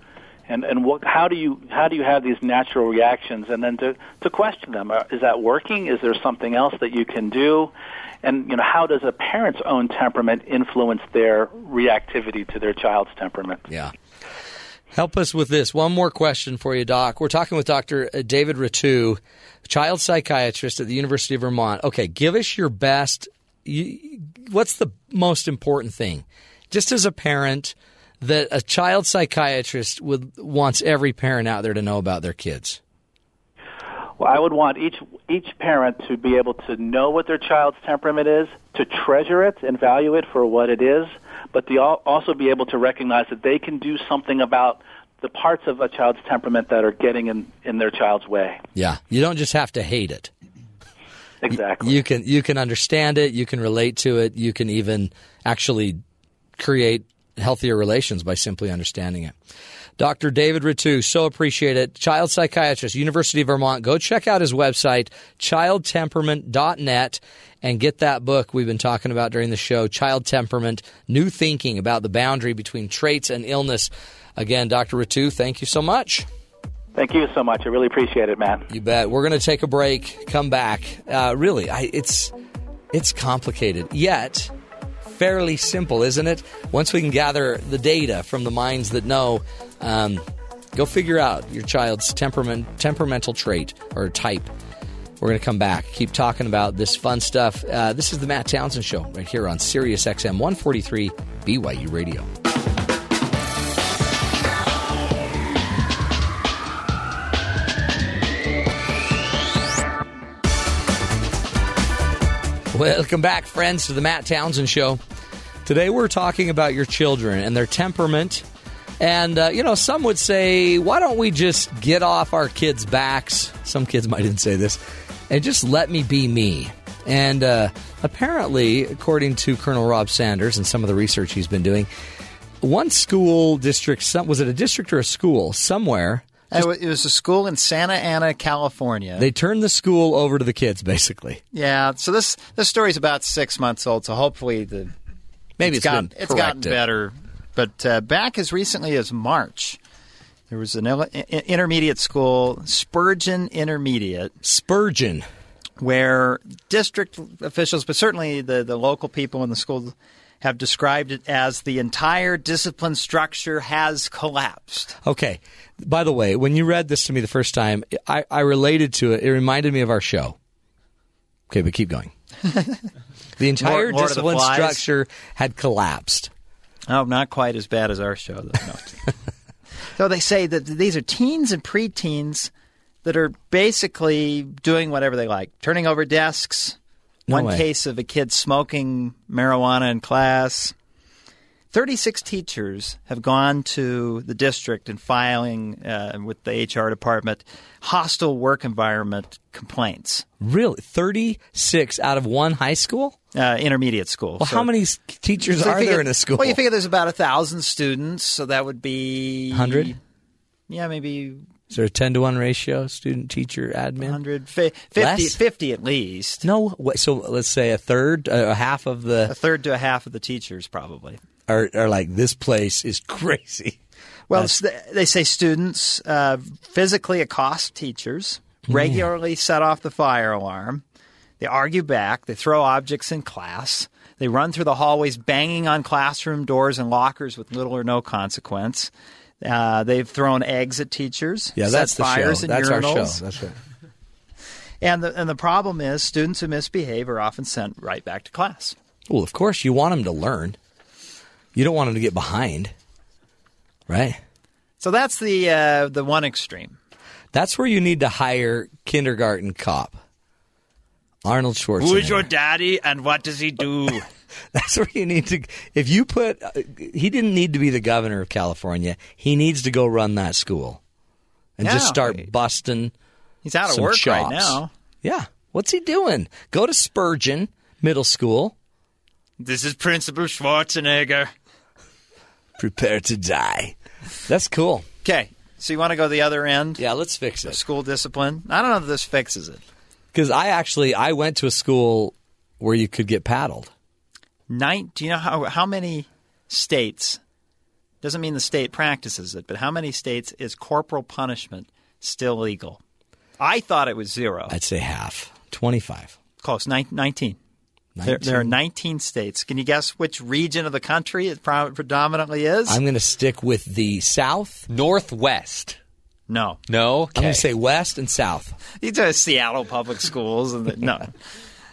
And and what, how do you how do you have these natural reactions, and then to, to question them? Is that working? Is there something else that you can do? And you know, how does a parent's own temperament influence their reactivity to their child's temperament? Yeah. Help us with this. One more question for you, Doc. We're talking with Doctor David Rettew, child psychiatrist at the University of Vermont. Okay, give us your best. You, what's the most important thing, just as a parent, that a child psychiatrist would wants every parent out there to know about their kids? Well, I would want each each parent to be able to know what their child's temperament is, to treasure it and value it for what it is, but to also be able to recognize that they can do something about the parts of a child's temperament that are getting in, in their child's way. Yeah, you don't just have to hate it. Exactly. You, you can you can understand it, you can relate to it, you can even actually create healthier relations by simply understanding it. Doctor David Rettew, so appreciate it. Child psychiatrist, University of Vermont. Go check out his website, child temperament dot net, and get that book we've been talking about during the show, Child Temperament, New Thinking About the Boundary Between Traits and Illness. Again, Doctor Rettew, thank you so much. Thank you so much. I really appreciate it, Matt. You bet. We're going to take a break, come back. Uh, really, I, it's it's complicated, yet fairly simple, isn't it? Once we can gather the data from the minds that know, um, Go figure out your child's temperament, temperamental trait or type. We're going to come back, keep talking about this fun stuff. Uh, this is the Matt Townsend Show right here on Sirius X M one forty-three B Y U Radio. Welcome back, friends, to the Matt Townsend Show. Today we're talking about your children and their temperament. And, uh, you know, some would say, why don't we just get off our kids' backs? Some kids might even say this. And just let me be me. And uh, apparently, according to Colonel Rob Sanders and some of the research he's been doing, one school district, some, was it a district or a school somewhere? Just, it was a school in Santa Ana, California. They turned the school over to the kids, basically. Yeah. So this this story's about six months old, so hopefully the maybe it's, it's, gotten, it's gotten better. But uh, back as recently as March, there was an intermediate school, Spurgeon Intermediate. Spurgeon. Where district officials, but certainly the, the local people in the school, have described it as the entire discipline structure has collapsed. Okay. By the way, when you read this to me the first time, I, I related to it. It reminded me of our show. Okay, but keep going. The entire Lord, Lord discipline structure had collapsed. Oh, not quite as bad as our show, though. No. So they say that these are teens and preteens that are basically doing whatever they like, turning over desks. No One way. Case of a kid smoking marijuana in class. thirty-six teachers have gone to the district and filing uh, with the H R department hostile work environment complaints. Really? thirty-six out of one high school? Uh, intermediate school. Well, so, how many teachers so are figure, there in a school? Well, you figure there's about one thousand students, so that would be... one hundred? Yeah, maybe... Is there a ten to one ratio, student, teacher, admin? one hundred fifty, fifty, fifty at least. No way. So let's say a third, a half of the... A third to a half of the teachers probably. Are, are like, this place is crazy. Well, uh, they say students uh, physically accost teachers, regularly yeah. set off the fire alarm. They argue back. They throw objects in class. They run through the hallways banging on classroom doors and lockers with little or no consequence. Uh, they've thrown eggs at teachers. Yeah, that's the show. That's our show. That's right. And the, and the problem is students who misbehave are often sent right back to class. Well, of course, you want them to learn. You don't want them to get behind, right? So that's the uh, the one extreme. That's where you need to hire kindergarten cop. Arnold Schwarzenegger. Who is your daddy and what does he do? That's where you need to – if you put – he didn't need to be the governor of California. He needs to go run that school and no. just start busting He's out of some work chops. Right now. Yeah. What's he doing? Go to Spurgeon Middle School. This is Principal Schwarzenegger. Prepare to die. That's cool. Okay. So you want to go to the other end? Yeah, let's fix it. School discipline. I don't know if this fixes it. Because I actually – I went to a school where you could get paddled. Nine, do you know how, how many states, doesn't mean the state practices it, but how many states is corporal punishment still legal? I thought it was zero. I'd say half. twenty-five. Close. Nine, nineteen. nineteen. There, there are nineteen states. Can you guess which region of the country it predominantly is? I'm going to stick with the South. Northwest. No. No? Okay. I'm going to say West and South. These are Seattle public schools. and the, No.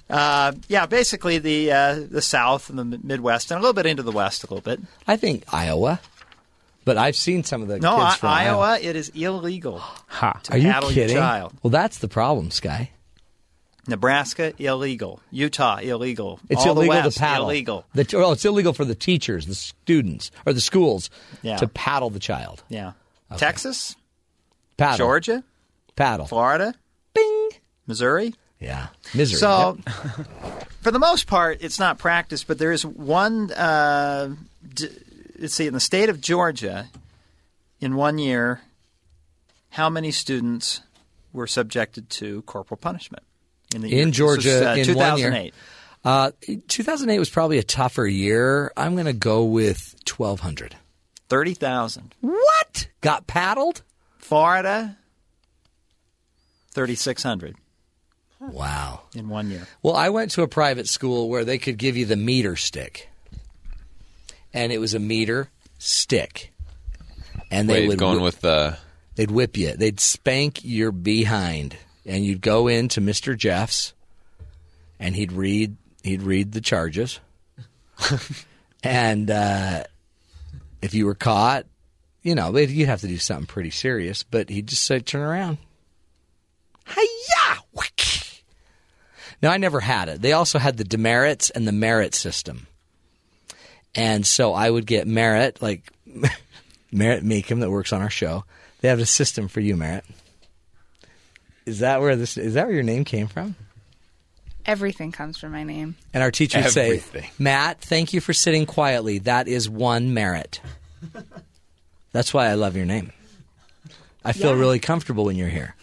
Uh, yeah, basically the uh, the South and the Midwest and a little bit into the West a little bit. I think Iowa, but I've seen some of the no, kids I, from Iowa. No, Iowa, it is illegal ha. to Are paddle you kidding? Your child. Well, that's the problem, Sky. Nebraska, illegal. Utah, illegal. It's All illegal the West, to paddle. Illegal. The, well, it's illegal for the teachers, the students, or the schools yeah. to paddle the child. Yeah. Okay. Texas? Paddle. Georgia? Paddle. Florida? Bing. Missouri? Yeah, misery. So, yep. For the most part, it's not practiced, but there is one uh, d- – let's see, in the state of Georgia, in one year, how many students were subjected to corporal punishment? In, the in Georgia was, uh, in two thousand eight. One year. Uh, two thousand eight was probably a tougher year. I'm going to go with twelve hundred. thirty thousand. What? Got paddled? Florida, thirty-six hundred. Wow. In one year. Well, I went to a private school where they could give you the meter stick. And it was a meter stick. And they Wait, would going with the They'd whip you. They'd spank your behind. And you'd go into Mister Jeff's, and he'd read he'd read the charges. And uh, if you were caught, you know, you'd have to do something pretty serious. But he'd just say, turn around. Hi-ya! Now, I never had it. They also had the demerits and the merit system. And so I would get Merritt, like Merritt Meacham that works on our show. They have a system for you, Merritt. Is that where this? Is that where your name came from? Everything comes from my name. And our teacher would say, Matt, thank you for sitting quietly. That is one merit. That's why I love your name. I feel yeah. really comfortable when you're here.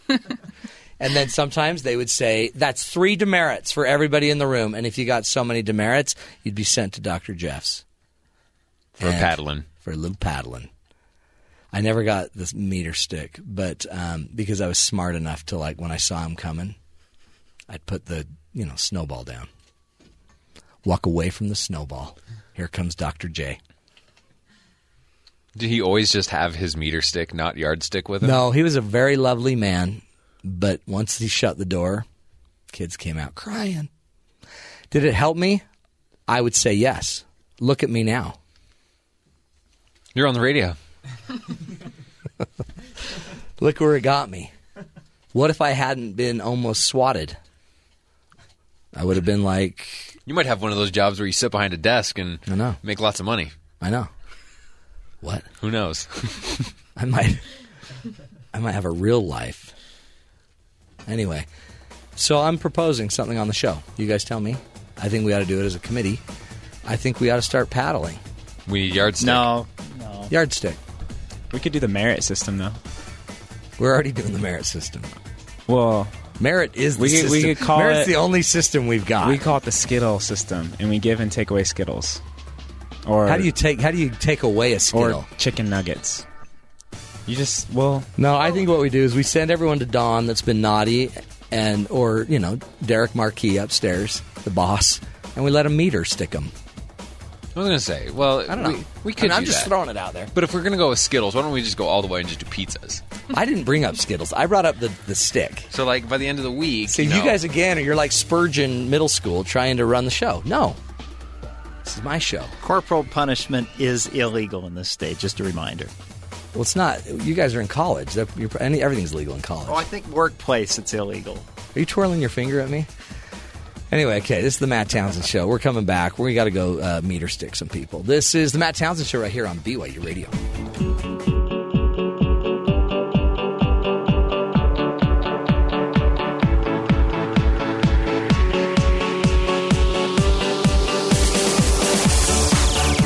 And then sometimes they would say, that's three demerits for everybody in the room. And if you got so many demerits, you'd be sent to Doctor Jeff's. For and a paddling. For a little paddling. I never got this meter stick, but um, because I was smart enough to, like, when I saw him coming, I'd put the, you know, snowball down. Walk away from the snowball. Here comes Doctor J. Did he always just have his meter stick, not yardstick, with him? No, he was a very lovely man, but once he shut the door, kids came out crying. Did it help me? I would say yes. Look at me now. You're on the radio. Look where it got me. What if I hadn't been almost swatted? I would have been like... You might have one of those jobs where you sit behind a desk and I know. Make lots of money. I know. What? Who knows? I might I might have a real life. Anyway, so I'm proposing something on the show. You guys tell me. I think we ought to do it as a committee. I think we ought to start paddling. We need yardstick. No, no. Yardstick. We could do the merit system, though. We're already doing the merit system. Well, merit is the we, system. We could call Merit's it, the only system we've got. We call it the Skittle system, and we give and take away Skittles. Or how do you take? How do you take away a Skittle? Or chicken nuggets. You just well. No, I think what we do is we send everyone to Dawn that's been naughty, and or you know Derek Marquis upstairs, the boss, and we let a meter stick them. I was going to say, well, I don't know. We, we could I mean, I'm do just that. throwing it out there. But if we're going to go with Skittles, why don't we just go all the way and just do pizzas? I didn't bring up Skittles. I brought up the, the stick. So, like, by the end of the week... So, you, know, you guys, again, are you're like Spurgeon Middle School trying to run the show. No. This is my show. Corporal punishment is illegal in this state, just a reminder. Well, it's not. You guys are in college. You're, everything's legal in college. Oh, I think workplace, it's illegal. Are you twirling your finger at me? Anyway, okay, this is the Matt Townsend Show. We're coming back. We got to go uh, meter stick some people. This is the Matt Townsend Show right here on B Y U Radio.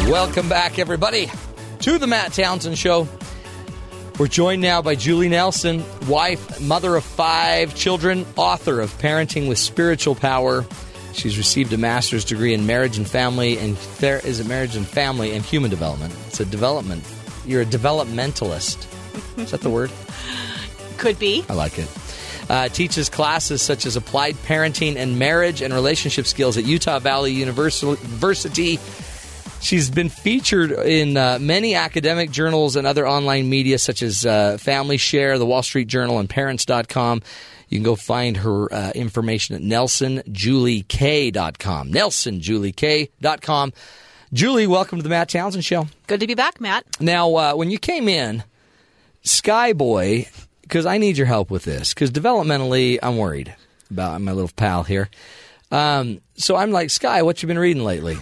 Welcome back, everybody, to the Matt Townsend Show. We're joined now by Julie Nelson, wife, mother of five children, author of Parenting with Spiritual Power. She's received a master's degree in marriage and family, and there is a marriage and family and human development. It's a development. You're a developmentalist. Is that the word? Could be. I like it. Uh, teaches classes such as applied parenting and marriage and relationship skills at Utah Valley University. She's been featured in uh, many academic journals and other online media such as uh, Family Share, The Wall Street Journal, and Parents dot com. You can go find her uh, information at Nelson Julie K dot com. Nelson Julie K dot com. Julie, welcome to the Matt Townsend Show. Good to be back, Matt. Now, uh, when you came in, Skyboy, because I need your help with this, because developmentally I'm worried about my little pal here. Um, so I'm like, Sky, what you been reading lately?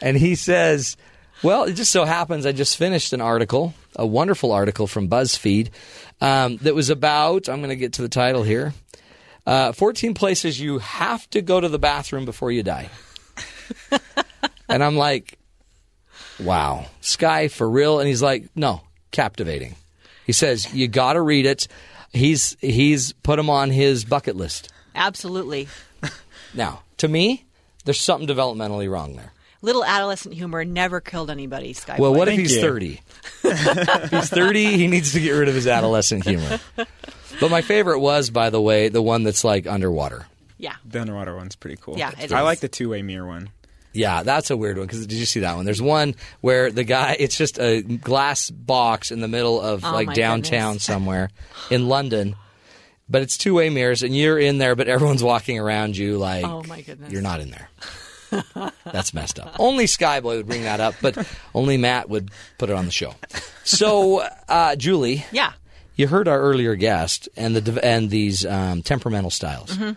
And he says, well, it just so happens I just finished an article, a wonderful article from BuzzFeed um, that was about, I'm going to get to the title here, uh, fourteen places you have to go to the bathroom before you die. And I'm like, wow, Sky, for real? And he's like, no, captivating. He says, you got to read it. He's, he's put them on his bucket list. Absolutely. Now, to me, there's something developmentally wrong there. Little adolescent humor never killed anybody, Skyboy. Well, what Thank if he's you. thirty? If he's thirty, he needs to get rid of his adolescent humor. But my favorite was, by the way, the one that's like underwater. Yeah. The underwater one's pretty cool. Yeah, it I is. like the two-way mirror one. Yeah, that's a weird one. Because did you see that one? There's one where the guy – it's just a glass box in the middle of oh, like downtown goodness. somewhere in London. But it's two-way mirrors and you're in there, but everyone's walking around you like oh, my goodness. You're not in there. That's messed up. Only Skyboy would bring that up, but only Matt would put it on the show. So, uh, Julie, yeah, you heard our earlier guest and the and these um, temperamental styles. Mm-hmm.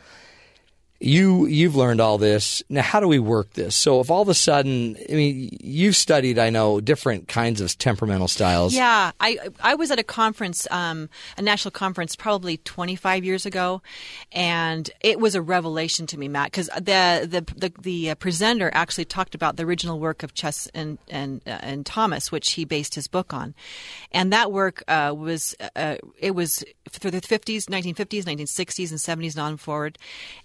You you've learned all this. Now, how do we work this? So, if all of a sudden, I mean, you've studied, I know, different kinds of temperamental styles. Yeah, I I was at a conference, um, a national conference, probably twenty-five years ago, and it was a revelation to me, Matt, because the, the the the presenter actually talked about the original work of Chess and and uh, and Thomas, which he based his book on, and that work uh, was uh, it was through the fifties, nineteen fifties, nineteen sixties, and seventies, and on forward,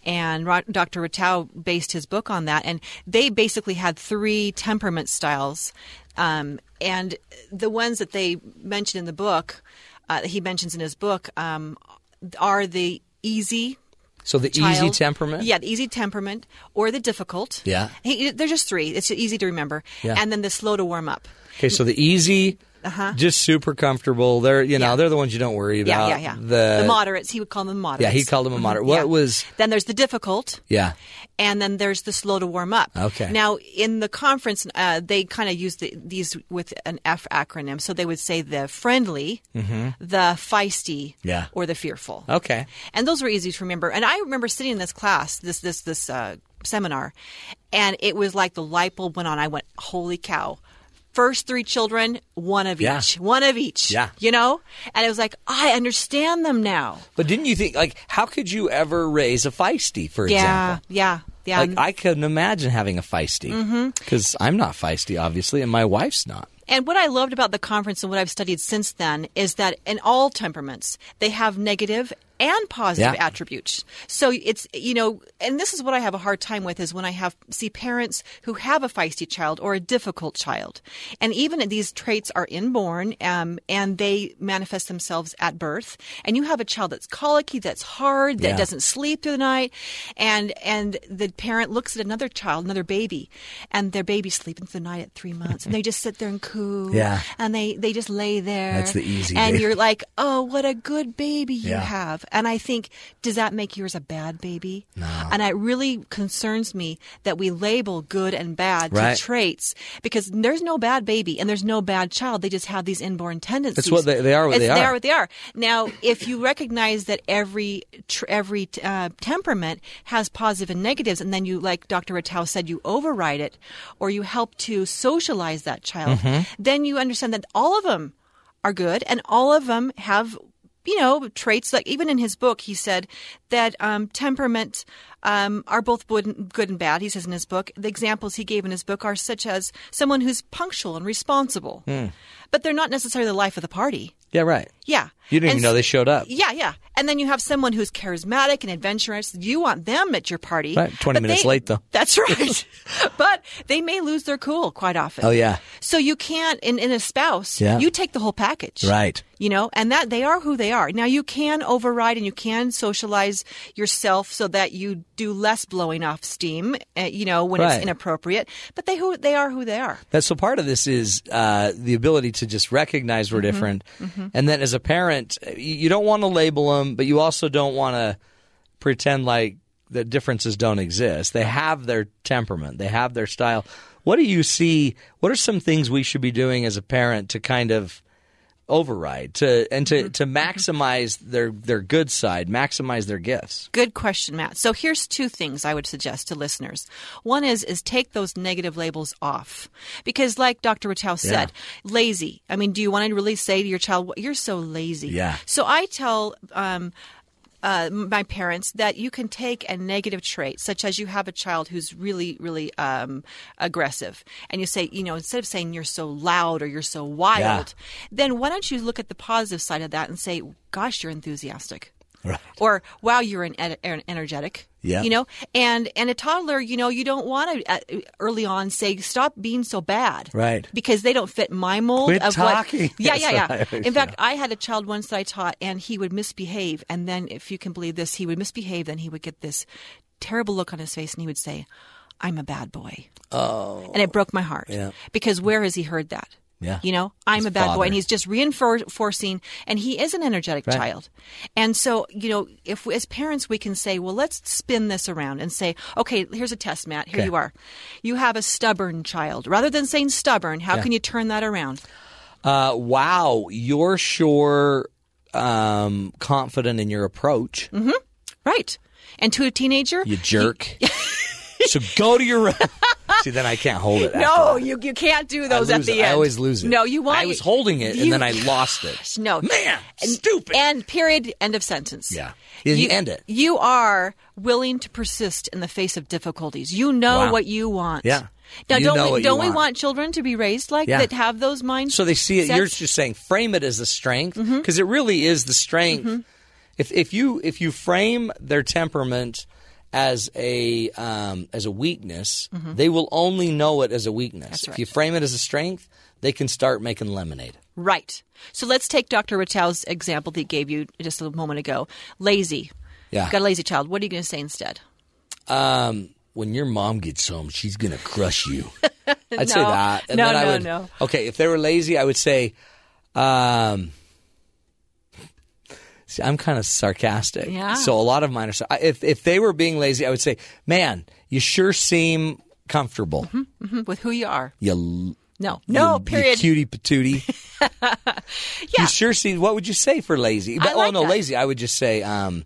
and Doctor Rettew based his book on that, and they basically had three temperament styles, um, and the ones that they mentioned in the book, uh, he mentions in his book, um, are the easy. So the child, easy temperament? Yeah, the easy temperament, or the difficult. Yeah. Hey, they're just three. It's easy to remember. Yeah. And then the slow to warm up. Okay, so the easy... Uh-huh. Just super comfortable. They're you know yeah. they're the ones you don't worry about. Yeah, yeah, yeah. The, the moderates. He would call them moderates. Yeah, he called them a moderate. What yeah. was then? There's the difficult. Yeah, and then there's the slow to warm up. Okay. Now in the conference, uh, they kind of used the, these with an F acronym. So they would say the friendly, mm-hmm. the feisty, yeah. or the fearful. Okay. And those were easy to remember. And I remember sitting in this class, this this this uh, seminar, and it was like the light bulb went on. I went, holy cow. First three children, one of yeah. each. One of each. Yeah. You know? And it was like, I understand them now. But didn't you think, like, how could you ever raise a feisty, for yeah, example? Yeah, yeah, yeah. Like, I couldn't imagine having a feisty. Because mm-hmm. I'm not feisty, obviously, and my wife's not. And what I loved about the conference and what I've studied since then is that in all temperaments, they have negative and positive yeah. attributes. So it's, you know, and this is what I have a hard time with is when I have see parents who have a feisty child or a difficult child. And even these traits are inborn um, and they manifest themselves at birth. And you have a child that's colicky, that's hard, that yeah. doesn't sleep through the night. And and the parent looks at another child, another baby, and their baby's sleeping through the night at three months. And they just sit there and coo. Yeah. And they, they just lay there. That's the easy And baby. You're like, oh, what a good baby you yeah. have. And I think, does that make yours a bad baby? No. And it really concerns me that we label good and bad right. to traits because there's no bad baby and there's no bad child. They just have these inborn tendencies. That's what they, they are. What they, they are. are what they are. Now, if you recognize that every tr- every uh, temperament has positive and negatives, and then you, like Doctor Rettew said, you override it or you help to socialize that child, mm-hmm. then you understand that all of them are good and all of them have. You know, traits like even in his book, he said that um, temperament um, are both good and bad. He says in his book, the examples he gave in his book are such as someone who's punctual and responsible, mm. but they're not necessarily the life of the party. Yeah, right. Yeah. You didn't and even know they showed up. Yeah, yeah. And then you have someone who's charismatic and adventurous. You want them at your party. Right. twenty minutes they, late, though. That's right. But they may lose their cool quite often. Oh, yeah. So you can't, in, in a spouse, yeah. you take the whole package. Right. You know, and that they are who they are. Now, you can override and you can socialize yourself so that you do less blowing off steam, uh, you know, when right. it's inappropriate. But they who they are who they are. That's, so part of this is uh, the ability to just recognize we're mm-hmm. different. Mm-hmm. And then as a parent, you don't want to label them, but you also don't want to pretend like the differences don't exist. They have their temperament. They have their style. What do you see? What are some things we should be doing as a parent to kind of override to and to, to maximize their, their good side, maximize their gifts? Good question, Matt. So here's two things I would suggest to listeners. One is is take those negative labels off. Because like Doctor Rettew said, yeah. lazy. I mean, do you want to really say to your child, you're so lazy? Yeah. So I tell um, uh, my parents that you can take a negative trait, such as you have a child who's really, really um, aggressive. And you say, you know, instead of saying you're so loud or you're so wild, yeah. then why don't you look at the positive side of that and say, gosh, you're enthusiastic. Right. Or, wow, you're an ed- energetic. Yeah. You know, and, and a toddler, you know, you don't want to uh, early on say, stop being so bad. Right. Because they don't fit my mold. Quit of talking. What, yeah, yeah, yeah. In know. fact, I had a child once that I taught and he would misbehave. And then if you can believe this, he would misbehave. Then he would get this terrible look on his face and he would say, I'm a bad boy. Oh. And it broke my heart. Yeah. Because where has he heard that? Yeah. You know, I'm His a bad father. boy. And he's just reinforcing, and he is an energetic right. child. And so, you know, if as parents we can say, well, let's spin this around and say, okay, here's a test, Matt. Here okay. you are. You have a stubborn child. Rather than saying stubborn, how yeah. can you turn that around? Uh, wow. You're sure um, confident in your approach. Mm-hmm. Right. And to a teenager. You jerk. You, so go to your room. See, then I can't hold it. No, you you can't do those at the end. I always lose it. No, you want I was holding it, and then I lost it. No. Man, stupid. And period, end of sentence. Yeah. You end it. You are willing to persist in the face of difficulties. You know what you want. Yeah. Now, don't we, don't we want children to be raised like that, have those mindsets? So they see it. You're just saying frame it as a strength, because it really is the strength. If if you if you frame their temperament as a um, as a weakness, mm-hmm. they will only know it as a weakness. That's right. If you frame it as a strength, they can start making lemonade. Right. So let's take Doctor Rettew's example that he gave you just a moment ago. Lazy. Yeah. You've got a lazy child. What are you going to say instead? Um, when your mom gets home, she's going to crush you. I'd no. say that. And no, then I no, would, no. Okay, if they were lazy, I would say... Um, See, I'm kind of sarcastic. Yeah. So a lot of mine are – if if they were being lazy, I would say, man, you sure seem comfortable. Mm-hmm, mm-hmm, with who you are. You No. No, you, period. You cutie patootie. yeah. You sure seem – what would you say for lazy? But, I like oh, no, that. lazy. I would just say, um,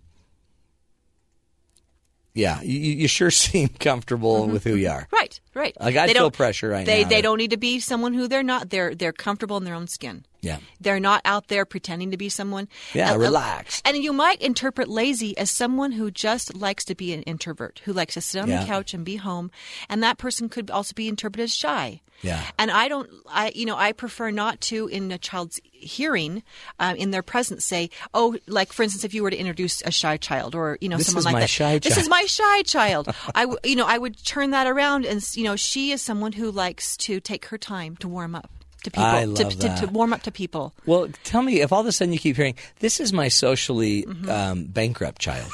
yeah, you, you sure seem comfortable mm-hmm. with who you are. Right, right. Like I feel pressure right they, now. They right? don't need to be someone who they're not. They're They're comfortable in their own skin. Yeah, they're not out there pretending to be someone. Yeah, and, relaxed. And you might interpret lazy as someone who just likes to be an introvert, who likes to sit on yeah. the couch and be home. And that person could also be interpreted as shy. Yeah. And I don't, I you know, I prefer not to, in a child's hearing, uh, in their presence, say, oh, like for instance, if you were to introduce a shy child, or you know, this someone like that. This is my shy child. This is my shy child. I, w- you know, I would turn that around, and you know, she is someone who likes to take her time to warm up. To people, I love to, that. To, to warm up to people. Well, tell me if all of a sudden you keep hearing, this is my socially mm-hmm. um, bankrupt child.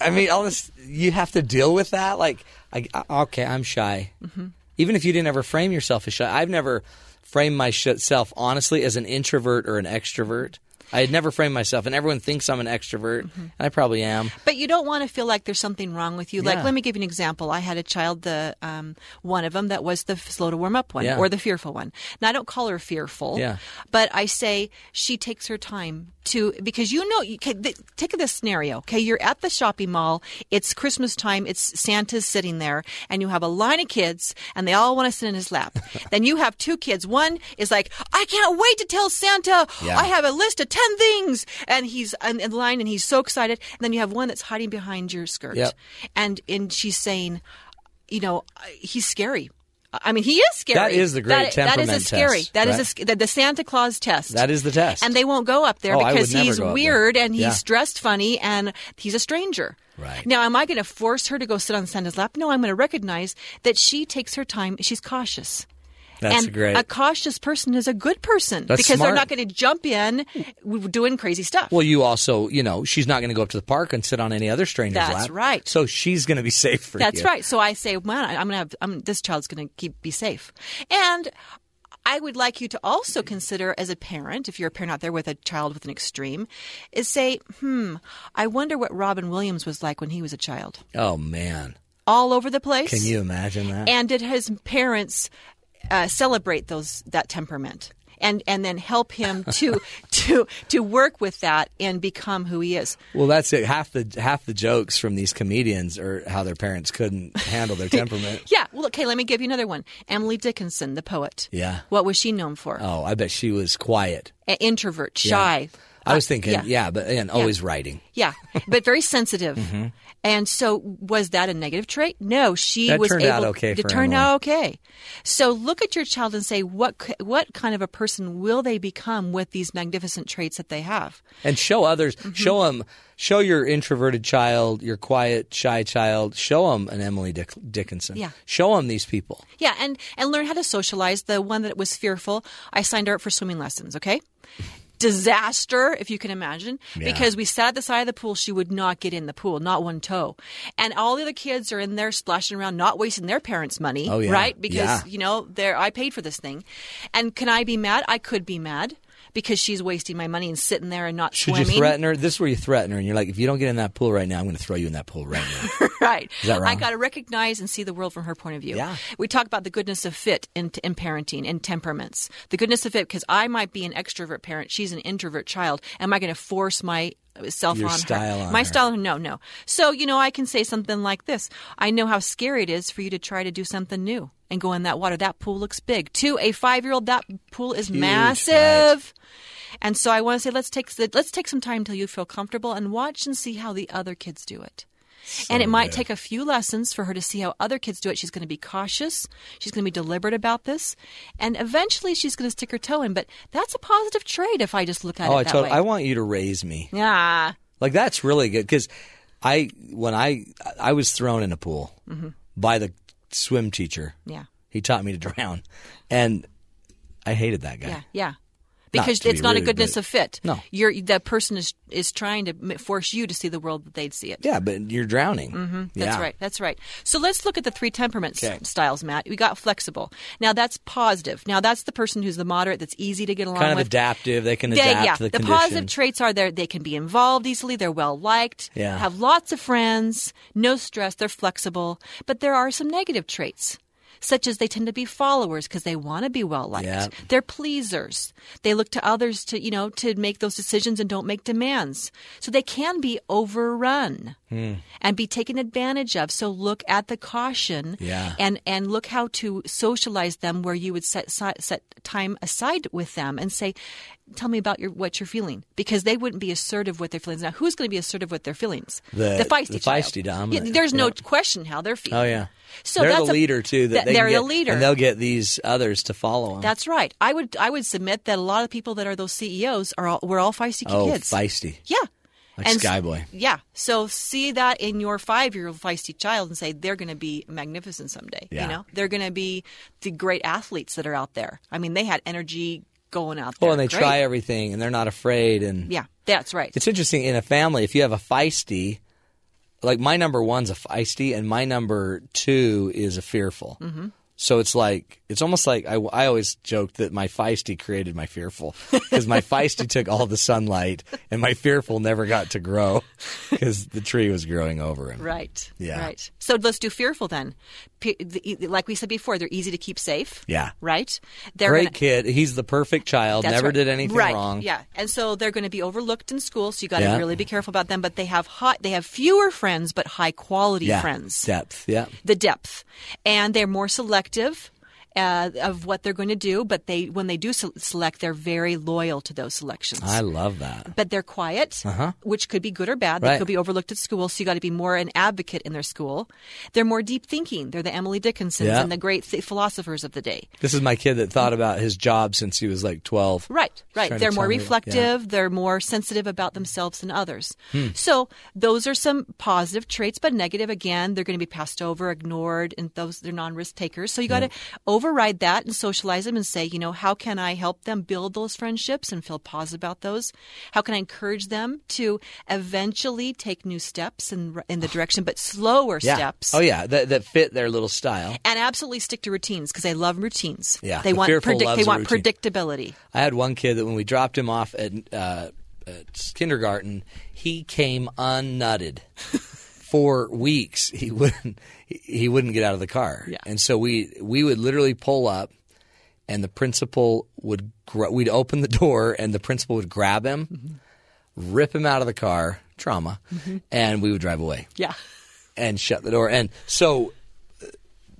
I mean, all this, you have to deal with that. Like, I, okay, I'm shy. Mm-hmm. Even if you didn't ever frame yourself as shy. I've never framed myself honestly as an introvert or an extrovert. I had never framed myself, and everyone thinks I'm an extrovert, mm-hmm. and I probably am. But you don't want to feel like there's something wrong with you. Yeah. Like, let me give you an example. I had a child, the um, one of them, that was the slow-to-warm-up one, yeah. or the fearful one. Now, I don't call her fearful, yeah. but I say she takes her time to – because you know you, – th- take this scenario. Okay, you're at the shopping mall. It's Christmas time. It's Santa's sitting there, and you have a line of kids, and they all want to sit in his lap. Then you have two kids. One is like, I can't wait to tell Santa. Yeah. I have a list of ten things, and he's in line and he's so excited. And then you have one that's hiding behind your skirt, yep. and and she's saying, you know, he's scary. I mean, he is scary. That is the great that, temperament test. That is a scary. Test, that right? is a, the, the Santa Claus test. That is the test. And they won't go up there oh, because he's weird and he's yeah. dressed funny and he's a stranger. Right. Now, am I going to force her to go sit on Santa's lap? No, I'm going to recognize that she takes her time. She's cautious. That's and great. A cautious person is a good person That's because smart. They're not going to jump in doing crazy stuff. Well, you also, you know, she's not going to go up to the park and sit on any other stranger's That's lap. That's right. So she's going to be safe for That's you. That's right. So I say, man, I'm going to have I'm, this child's going to keep be safe. And I would like you to also consider as a parent, if you're a parent out there with a child with an extreme, is say, hmm, I wonder what Robin Williams was like when he was a child. Oh, man. All over the place. Can you imagine that? And did his parents... Uh, celebrate those that temperament and and then help him to to to work with that and become who he is. Well, that's it. Half the half the jokes from these comedians are how their parents couldn't handle their temperament. yeah. Well, okay. Let me give you another one. Emily Dickinson, the poet. Yeah. What was she known for? Oh, I bet she was quiet, an introvert, shy. Yeah. I was thinking, yeah, yeah but and always yeah. writing. Yeah, but very sensitive. mm-hmm. And so was that a negative trait? No, she that was turned able out okay to turn out okay. So look at your child and say, what what kind of a person will they become with these magnificent traits that they have? And show others, mm-hmm. show them, show your introverted child, your quiet, shy child, show them an Emily Dick- Dickinson. Yeah. Show them these people. Yeah, and, and learn how to socialize. The one that was fearful, I signed her up for swimming lessons, okay? disaster, if you can imagine, yeah. because we sat at the side of the pool. She would not get in the pool, not one toe. And all the other kids are in there splashing around, not wasting their parents' money, oh, yeah. right? Because, yeah. you know, they're, I paid for this thing. And can I be mad? I could be mad. Because she's wasting my money and sitting there and not Should swimming. Should you threaten her? This is where you threaten her. And you're like, if you don't get in that pool right now, I'm going to throw you in that pool right now. Right. Is that wrong? I got to recognize and see the world from her point of view. Yeah. We talk about the goodness of fit in, in parenting and temperaments. The goodness of fit, because I might be an extrovert parent. She's an introvert child. Am I going to force my... self Your on style her. On my her. Style, no, no. So, you know, I can say something like this. I know how scary it is for you to try to do something new and go in that water. That pool looks big. To a five-year-old, that pool is Huge, massive. Right. And so I want to say, let's take let's take some time until you feel comfortable and watch and see how the other kids do it. So and it might good. take a few lessons for her to see how other kids do it. She's going to be cautious. She's going to be deliberate about this. And eventually she's going to stick her toe in. But that's a positive trait if I just look at oh, it I that totally, way. I want you to raise me. Yeah. Like that's really good because I when I I was thrown in a pool mm-hmm. by the swim teacher. Yeah. He taught me to drown. And I hated that guy. Yeah, yeah. Because not it's be not rude, a goodness of fit. No. You're, that person is is trying to force you to see the world that they'd see it. Yeah, but you're drowning. Mm-hmm. That's yeah. right. That's right. So let's look at the three temperament okay. styles, Matt. We got flexible. Now, that's positive. Now, that's the person who's the moderate, that's easy to get along with. Kind of with. adaptive. They can they, adapt yeah. to the, the condition. The positive traits are they can be involved easily. They're well-liked. Yeah. Have lots of friends. No stress. They're flexible. But there are some negative traits. Such as they tend to be followers because they want to be well-liked. Yeah. They're pleasers. They look to others to, you know, to make those decisions and don't make demands. So they can be overrun hmm. and be taken advantage of. So look at the caution yeah. and, and look how to socialize them where you would set, set time aside with them and say, tell me about your what you're feeling, because they wouldn't be assertive with their feelings. Now, who's going to be assertive with their feelings? The, the feisty the child. feisty dominant. Yeah, there's no yeah. question how they're feeling. Oh, yeah. So they're that's the leader, a, too. That th- they they're get, the leader. And they'll get these others to follow them. That's right. I would I would submit that a lot of people that are those C E Os, are all, we're all feisty oh, kids. Oh, feisty. Yeah. Like and Skyboy. Yeah. So see that in your five-year-old feisty child and say they're going to be magnificent someday. Yeah. You know, they're going to be the great athletes that are out there. I mean, they had energy going out there. Well, and they Great. try everything, and they're not afraid. And yeah, that's right. It's interesting in a family, if you have a feisty, like my number one's a feisty, and my number two is a fearful. Mm-hmm. So it's like it's almost like I, I always joked that my feisty created my fearful because my feisty took all the sunlight, and my fearful never got to grow because the tree was growing over him. Right. Yeah. Right. So let's do fearful then. P- the, like we said before, they're easy to keep safe. Yeah. Right. They're Great gonna, kid. He's the perfect child. Never right. did anything right. wrong. Yeah. And so they're going to be overlooked in school. So you got to yeah. really be careful about them. But they have hot. They have fewer friends, but high quality yeah. friends. Depth. Yeah. The depth, and they're more selective. Uh, of what they're going to do, but they when they do select, they're very loyal to those selections. I love that. But they're quiet, uh-huh. which could be good or bad. Right. They could be overlooked at school, so you got to be more an advocate in their school. They're more deep thinking. They're the Emily Dickinsons yeah. and the great th- philosophers of the day. This is my kid that thought about his job since he was like twelve. Right, right. They're more reflective. Yeah. They're more sensitive about themselves and others. Hmm. So those are some positive traits, but negative, again, they're going to be passed over, ignored, and those they're non-risk takers. So you got to hmm. override that and socialize them and say, you know, how can I help them build those friendships and feel positive about those? How can I encourage them to eventually take new steps in, in the direction, but slower yeah. steps? Oh, yeah. That, that fit their little style. And absolutely stick to routines because they love routines. Yeah. They the want, predict- they want predictability. I had one kid that when we dropped him off at, uh, at kindergarten, he came unnutted. For weeks, he wouldn't he wouldn't get out of the car, yeah. and so we we would literally pull up, and the principal would gr- we'd open the door, and the principal would grab him, mm-hmm. rip him out of the car, trauma, mm-hmm. and we would drive away, yeah, and shut the door, and so.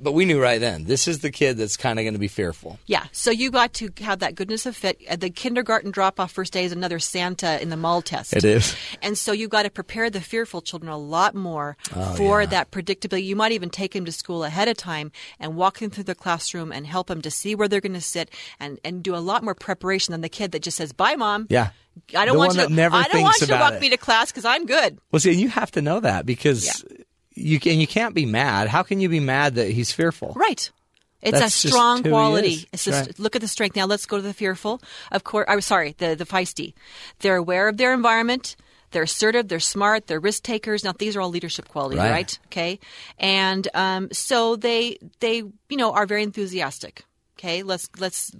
But we knew right then, this is the kid that's kind of going to be fearful. Yeah. So you got to have that goodness of fit. The kindergarten drop-off first day is another Santa in the mall test. It is. And so you got to prepare the fearful children a lot more oh, for yeah. that predictability. You might even take them to school ahead of time and walk them through the classroom and help them to see where they're going to sit and, and do a lot more preparation than the kid that just says, bye, Mom. Yeah. I don't the want you to, never I don't want you to walk it. me to class because I'm good. Well, see, you have to know that because yeah. – You can, you can't be mad. How can you be mad that he's fearful? Right. It's That's a strong quality. It's just, right. Look at the strength. Now let's go to the fearful. Of course, I'm sorry, the, the feisty. They're aware of their environment. They're assertive. They're smart. They're risk takers. Now these are all leadership qualities, right? right? Okay, and um, so they they you know are very enthusiastic. Okay, let's let's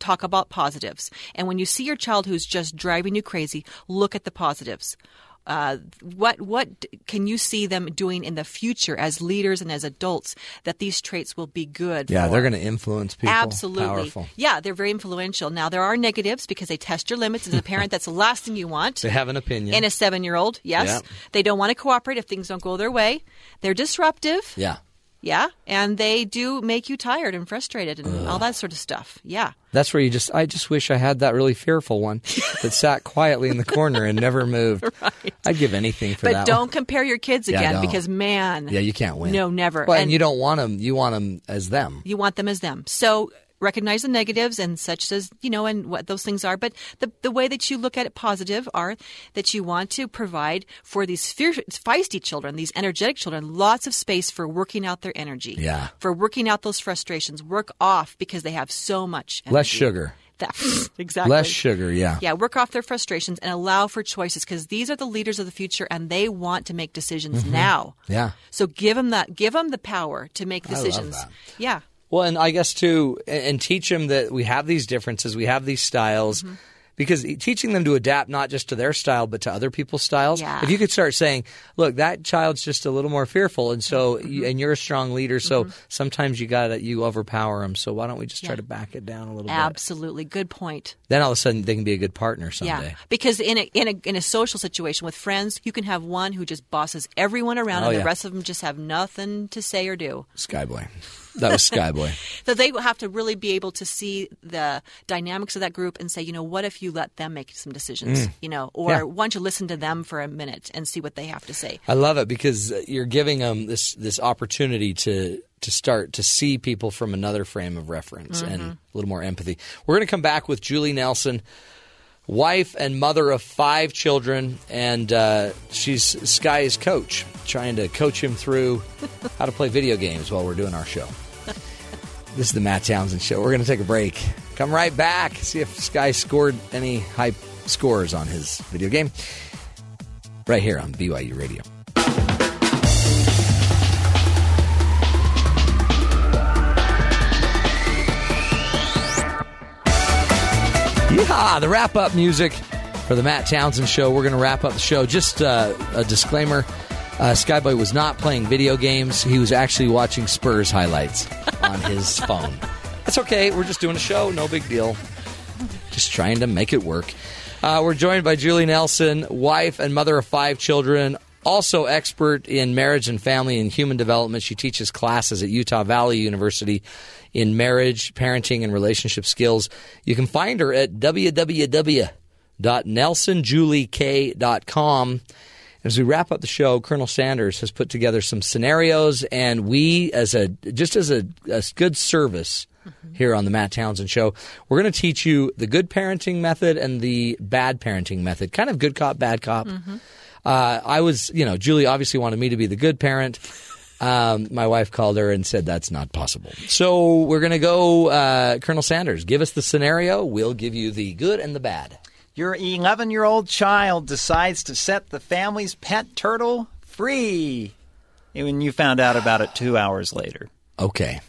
talk about positives. And when you see your child who's just driving you crazy, look at the positives. Uh, what what can you see them doing in the future as leaders and as adults that these traits will be good yeah, for? Yeah, they're going to influence people. Absolutely. Powerful. Yeah, they're very influential. Now, there are negatives because they test your limits. As a parent, that's the last thing you want. They have an opinion. In a seven-year-old, yes. Yeah. They don't want to cooperate if things don't go their way. They're disruptive. Yeah. Yeah, and they do make you tired and frustrated and Ugh. all that sort of stuff. Yeah. That's where you just – I just wish I had that really fearful one that sat quietly in the corner and never moved. Right. I'd give anything for but that But don't one. compare your kids again yeah, because, man. Yeah, you can't win. No, never. Well, and, and you don't want them. You want them as them. You want them as them. So – recognize the negatives and such as, you know, and what those things are. But the the way that you look at it positive are that you want to provide for these fear, feisty children, these energetic children, lots of space for working out their energy. Yeah. For working out those frustrations. Work off because they have so much energy. Less sugar. That, exactly. Less sugar, yeah. Yeah, work off their frustrations and allow for choices because these are the leaders of the future and they want to make decisions mm-hmm. now. Yeah. So give them, that, give them the power to make decisions. I love that. Yeah. Well, and I guess, too, and teach them that we have these differences, we have these styles, mm-hmm. because teaching them to adapt not just to their style but to other people's styles. Yeah. If you could start saying, look, that child's just a little more fearful, and so mm-hmm. you, and you're a strong leader, so mm-hmm. sometimes you gotta you overpower them, so why don't we just yeah. try to back it down a little Absolutely. bit? Absolutely. Good point. Then all of a sudden they can be a good partner someday. Yeah, because in a, in a, in a social situation with friends, you can have one who just bosses everyone around oh, and yeah. the rest of them just have nothing to say or do. Skyboy. That was Skyboy. So they have to really be able to see the dynamics of that group and say, you know, what if you let them make some decisions, mm. you know, or yeah. why don't you listen to them for a minute and see what they have to say? I love it because you're giving them this, this opportunity to, to start to see people from another frame of reference mm-hmm. and a little more empathy. We're going to come back with Julie Nelson, wife and mother of five children, and uh, she's Sky's coach, trying to coach him through how to play video games while we're doing our show. This is the Matt Townsend Show. We're going to take a break. Come right back. See if Sky scored any high scores on his video game. Right here on B Y U Radio. Yeehaw, the wrap-up music for the Matt Townsend Show. We're going to wrap up the show. Just uh, a disclaimer, uh, Skyboy was not playing video games. He was actually watching Spurs highlights on his phone. That's okay. We're just doing a show. No big deal. Just trying to make it work. Uh, we're joined by Julie Nelson, wife and mother of five children, also expert in marriage and family and human development. She teaches classes at Utah Valley University in marriage, parenting, and relationship skills. You can find her at w w w dot nelson julie k dot com. As we wrap up the show, Colonel Sanders has put together some scenarios, and we, as a just as a, a good service mm-hmm. here on the Matt Townsend Show, we're going to teach you the good parenting method and the bad parenting method, kind of good cop, bad cop. Mm-hmm. Uh, I was, you know, Julie obviously wanted me to be the good parent. Um, my wife called her and said that's not possible. So we're going to go, uh, Colonel Sanders, give us the scenario. We'll give you the good and the bad. Your eleven-year-old child decides to set the family's pet turtle free. And you found out about it two hours later. Okay.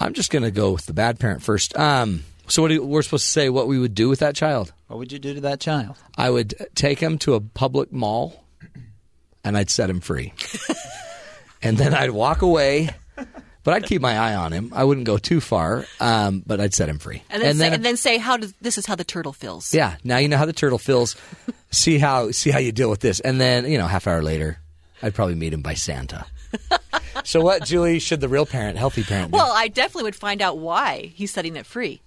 I'm just going to go with the bad parent first. Um So what do, we're supposed to say what we would do with that child. What would you do to that child? I would take him to a public mall, and I'd set him free. And then I'd walk away, but I'd keep my eye on him. I wouldn't go too far, um, but I'd set him free. And then and say, then, and then say how does, this is how the turtle feels. Yeah, now you know how the turtle feels. see how see how you deal with this. And then, you know, half hour later, I'd probably meet him by Santa. So what, Julie, should the real parent, healthy parent do? Well, I definitely would find out why he's setting it free.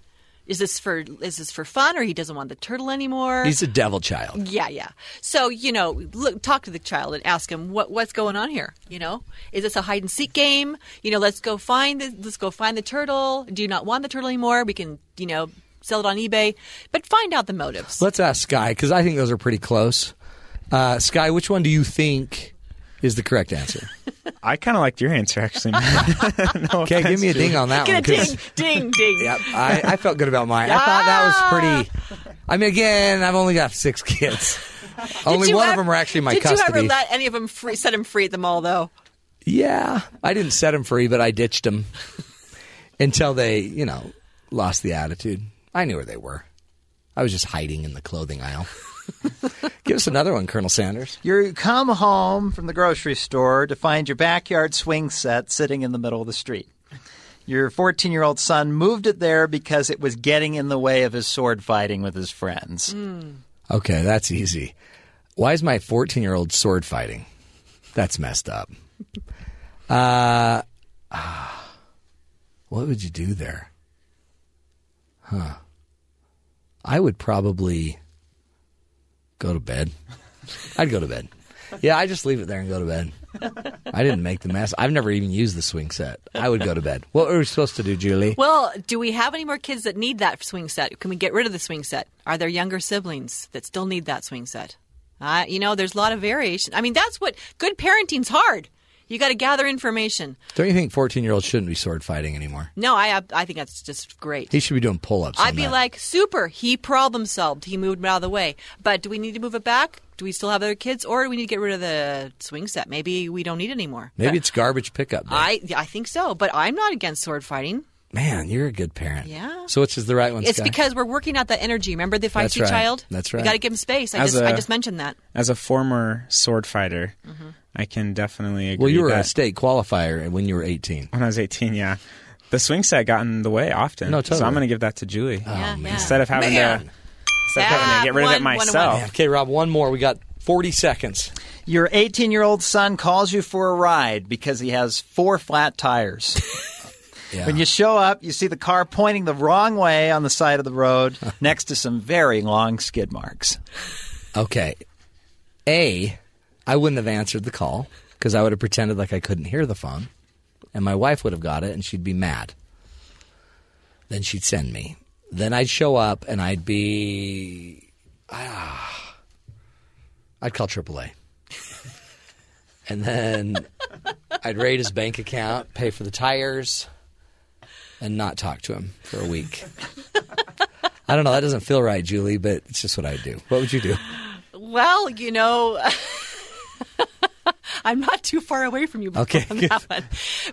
Is this for is this for fun, or he doesn't want the turtle anymore? He's a devil child. Yeah, yeah. So, you know, look, talk to the child and ask him what what's going on here. You know, is this a hide and seek game? You know, let's go find the, let's go find the turtle. Do you not want the turtle anymore? We can, you know, sell it on eBay, but find out the motives. Let's ask Sky because I think those are pretty close. Uh, Sky, which one do you think is the correct answer? I kind of liked your answer, actually. No okay, give me a ding on that one. Ding, ding, ding. Yep, I, I felt good about mine. Ah! I thought that was pretty. I mean, again, I've only got six kids. Only one ever, of them are actually in my did custody. Did you ever let any of them free, set them free at the mall, though? Yeah, I didn't set them free, but I ditched them until they, you know, lost the attitude. I knew where they were. I was just hiding in the clothing aisle. Give us another one, Colonel Sanders. You come home from the grocery store to find your backyard swing set sitting in the middle of the street. Your fourteen-year-old son moved it there because it was getting in the way of his sword fighting with his friends. Mm. Okay, that's easy. Why is my fourteen-year-old sword fighting? That's messed up. Uh, what would you do there? Huh. I would probably... Go to bed. I'd go to bed. Yeah, I just leave it there and go to bed. I didn't make the mess. I've never even used the swing set. I would go to bed. What are we supposed to do, Julie? Well, do we have any more kids that need that swing set? Can we get rid of the swing set? Are there younger siblings that still need that swing set? Uh, you know, there's a lot of variation. I mean, that's what good parenting's hard. You got to gather information. Don't you think fourteen-year-olds shouldn't be sword fighting anymore? No, I I think that's just great. He should be doing pull-ups. I'd be that. like, super. He problem solved. He moved out of the way. But do we need to move it back? Do we still have other kids, or do we need to get rid of the swing set? Maybe we don't need it anymore. Maybe but it's garbage pickup. I I think so. But I'm not against sword fighting. Man, you're a good parent. Yeah. So which is the right one, Sky? It's because we're working out that energy. Remember the feisty right. child? That's right. We got to give him space. I just, a, I just mentioned that. As a former sword fighter, mm-hmm. I can definitely agree. Well, you were that a state qualifier when you were eighteen. When I was eighteen, yeah. The swing set got in the way often. No, totally. So I'm going to give that to Julie. Oh, yeah, man. Instead of having, man. To, instead of having to get rid one, of it myself. One one. Okay, Rob, one more. We got forty seconds. Your eighteen-year-old son calls you for a ride because he has four flat tires. Yeah. When you show up, you see the car pointing the wrong way on the side of the road next to some very long skid marks. Okay. A, I wouldn't have answered the call because I would have pretended like I couldn't hear the phone, and my wife would have got it, and she'd be mad. Then she'd send me. Then I'd show up, and I'd be ah, – I'd call triple A. And then I'd raid his bank account, pay for the tires – and not talk to him for a week. I don't know. That doesn't feel right, Julie, but it's just what I do. What would you do? Well, you know, I'm not too far away from you okay, on that one.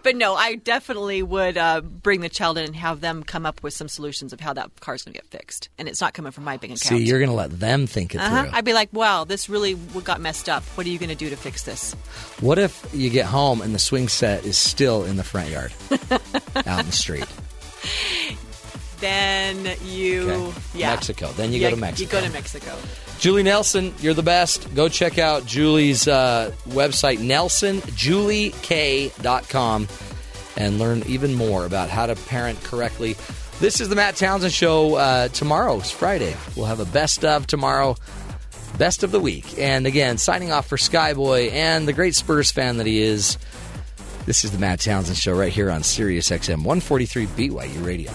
But no, I definitely would uh, bring the child in and have them come up with some solutions of how that car's going to get fixed. And it's not coming from my bank account. See, you're going to let them think it uh-huh. through. I'd be like, wow, this really got messed up. What are you going to do to fix this? What if you get home and the swing set is still in the front yard? Out in the street. Then you... Okay. Yeah. Mexico. Then you yeah, go to Mexico. You go to Mexico. Julie Nelson, you're the best. Go check out Julie's uh, website, Nelson Julie K dot com, and learn even more about how to parent correctly. This is the Matt Townsend Show. Uh, tomorrow's Friday. We'll have a best of tomorrow, best of the week. And again, signing off for Skyboy and the great Spurs fan that he is. This is the Matt Townsend Show right here on Sirius X M one forty-three B Y U Radio.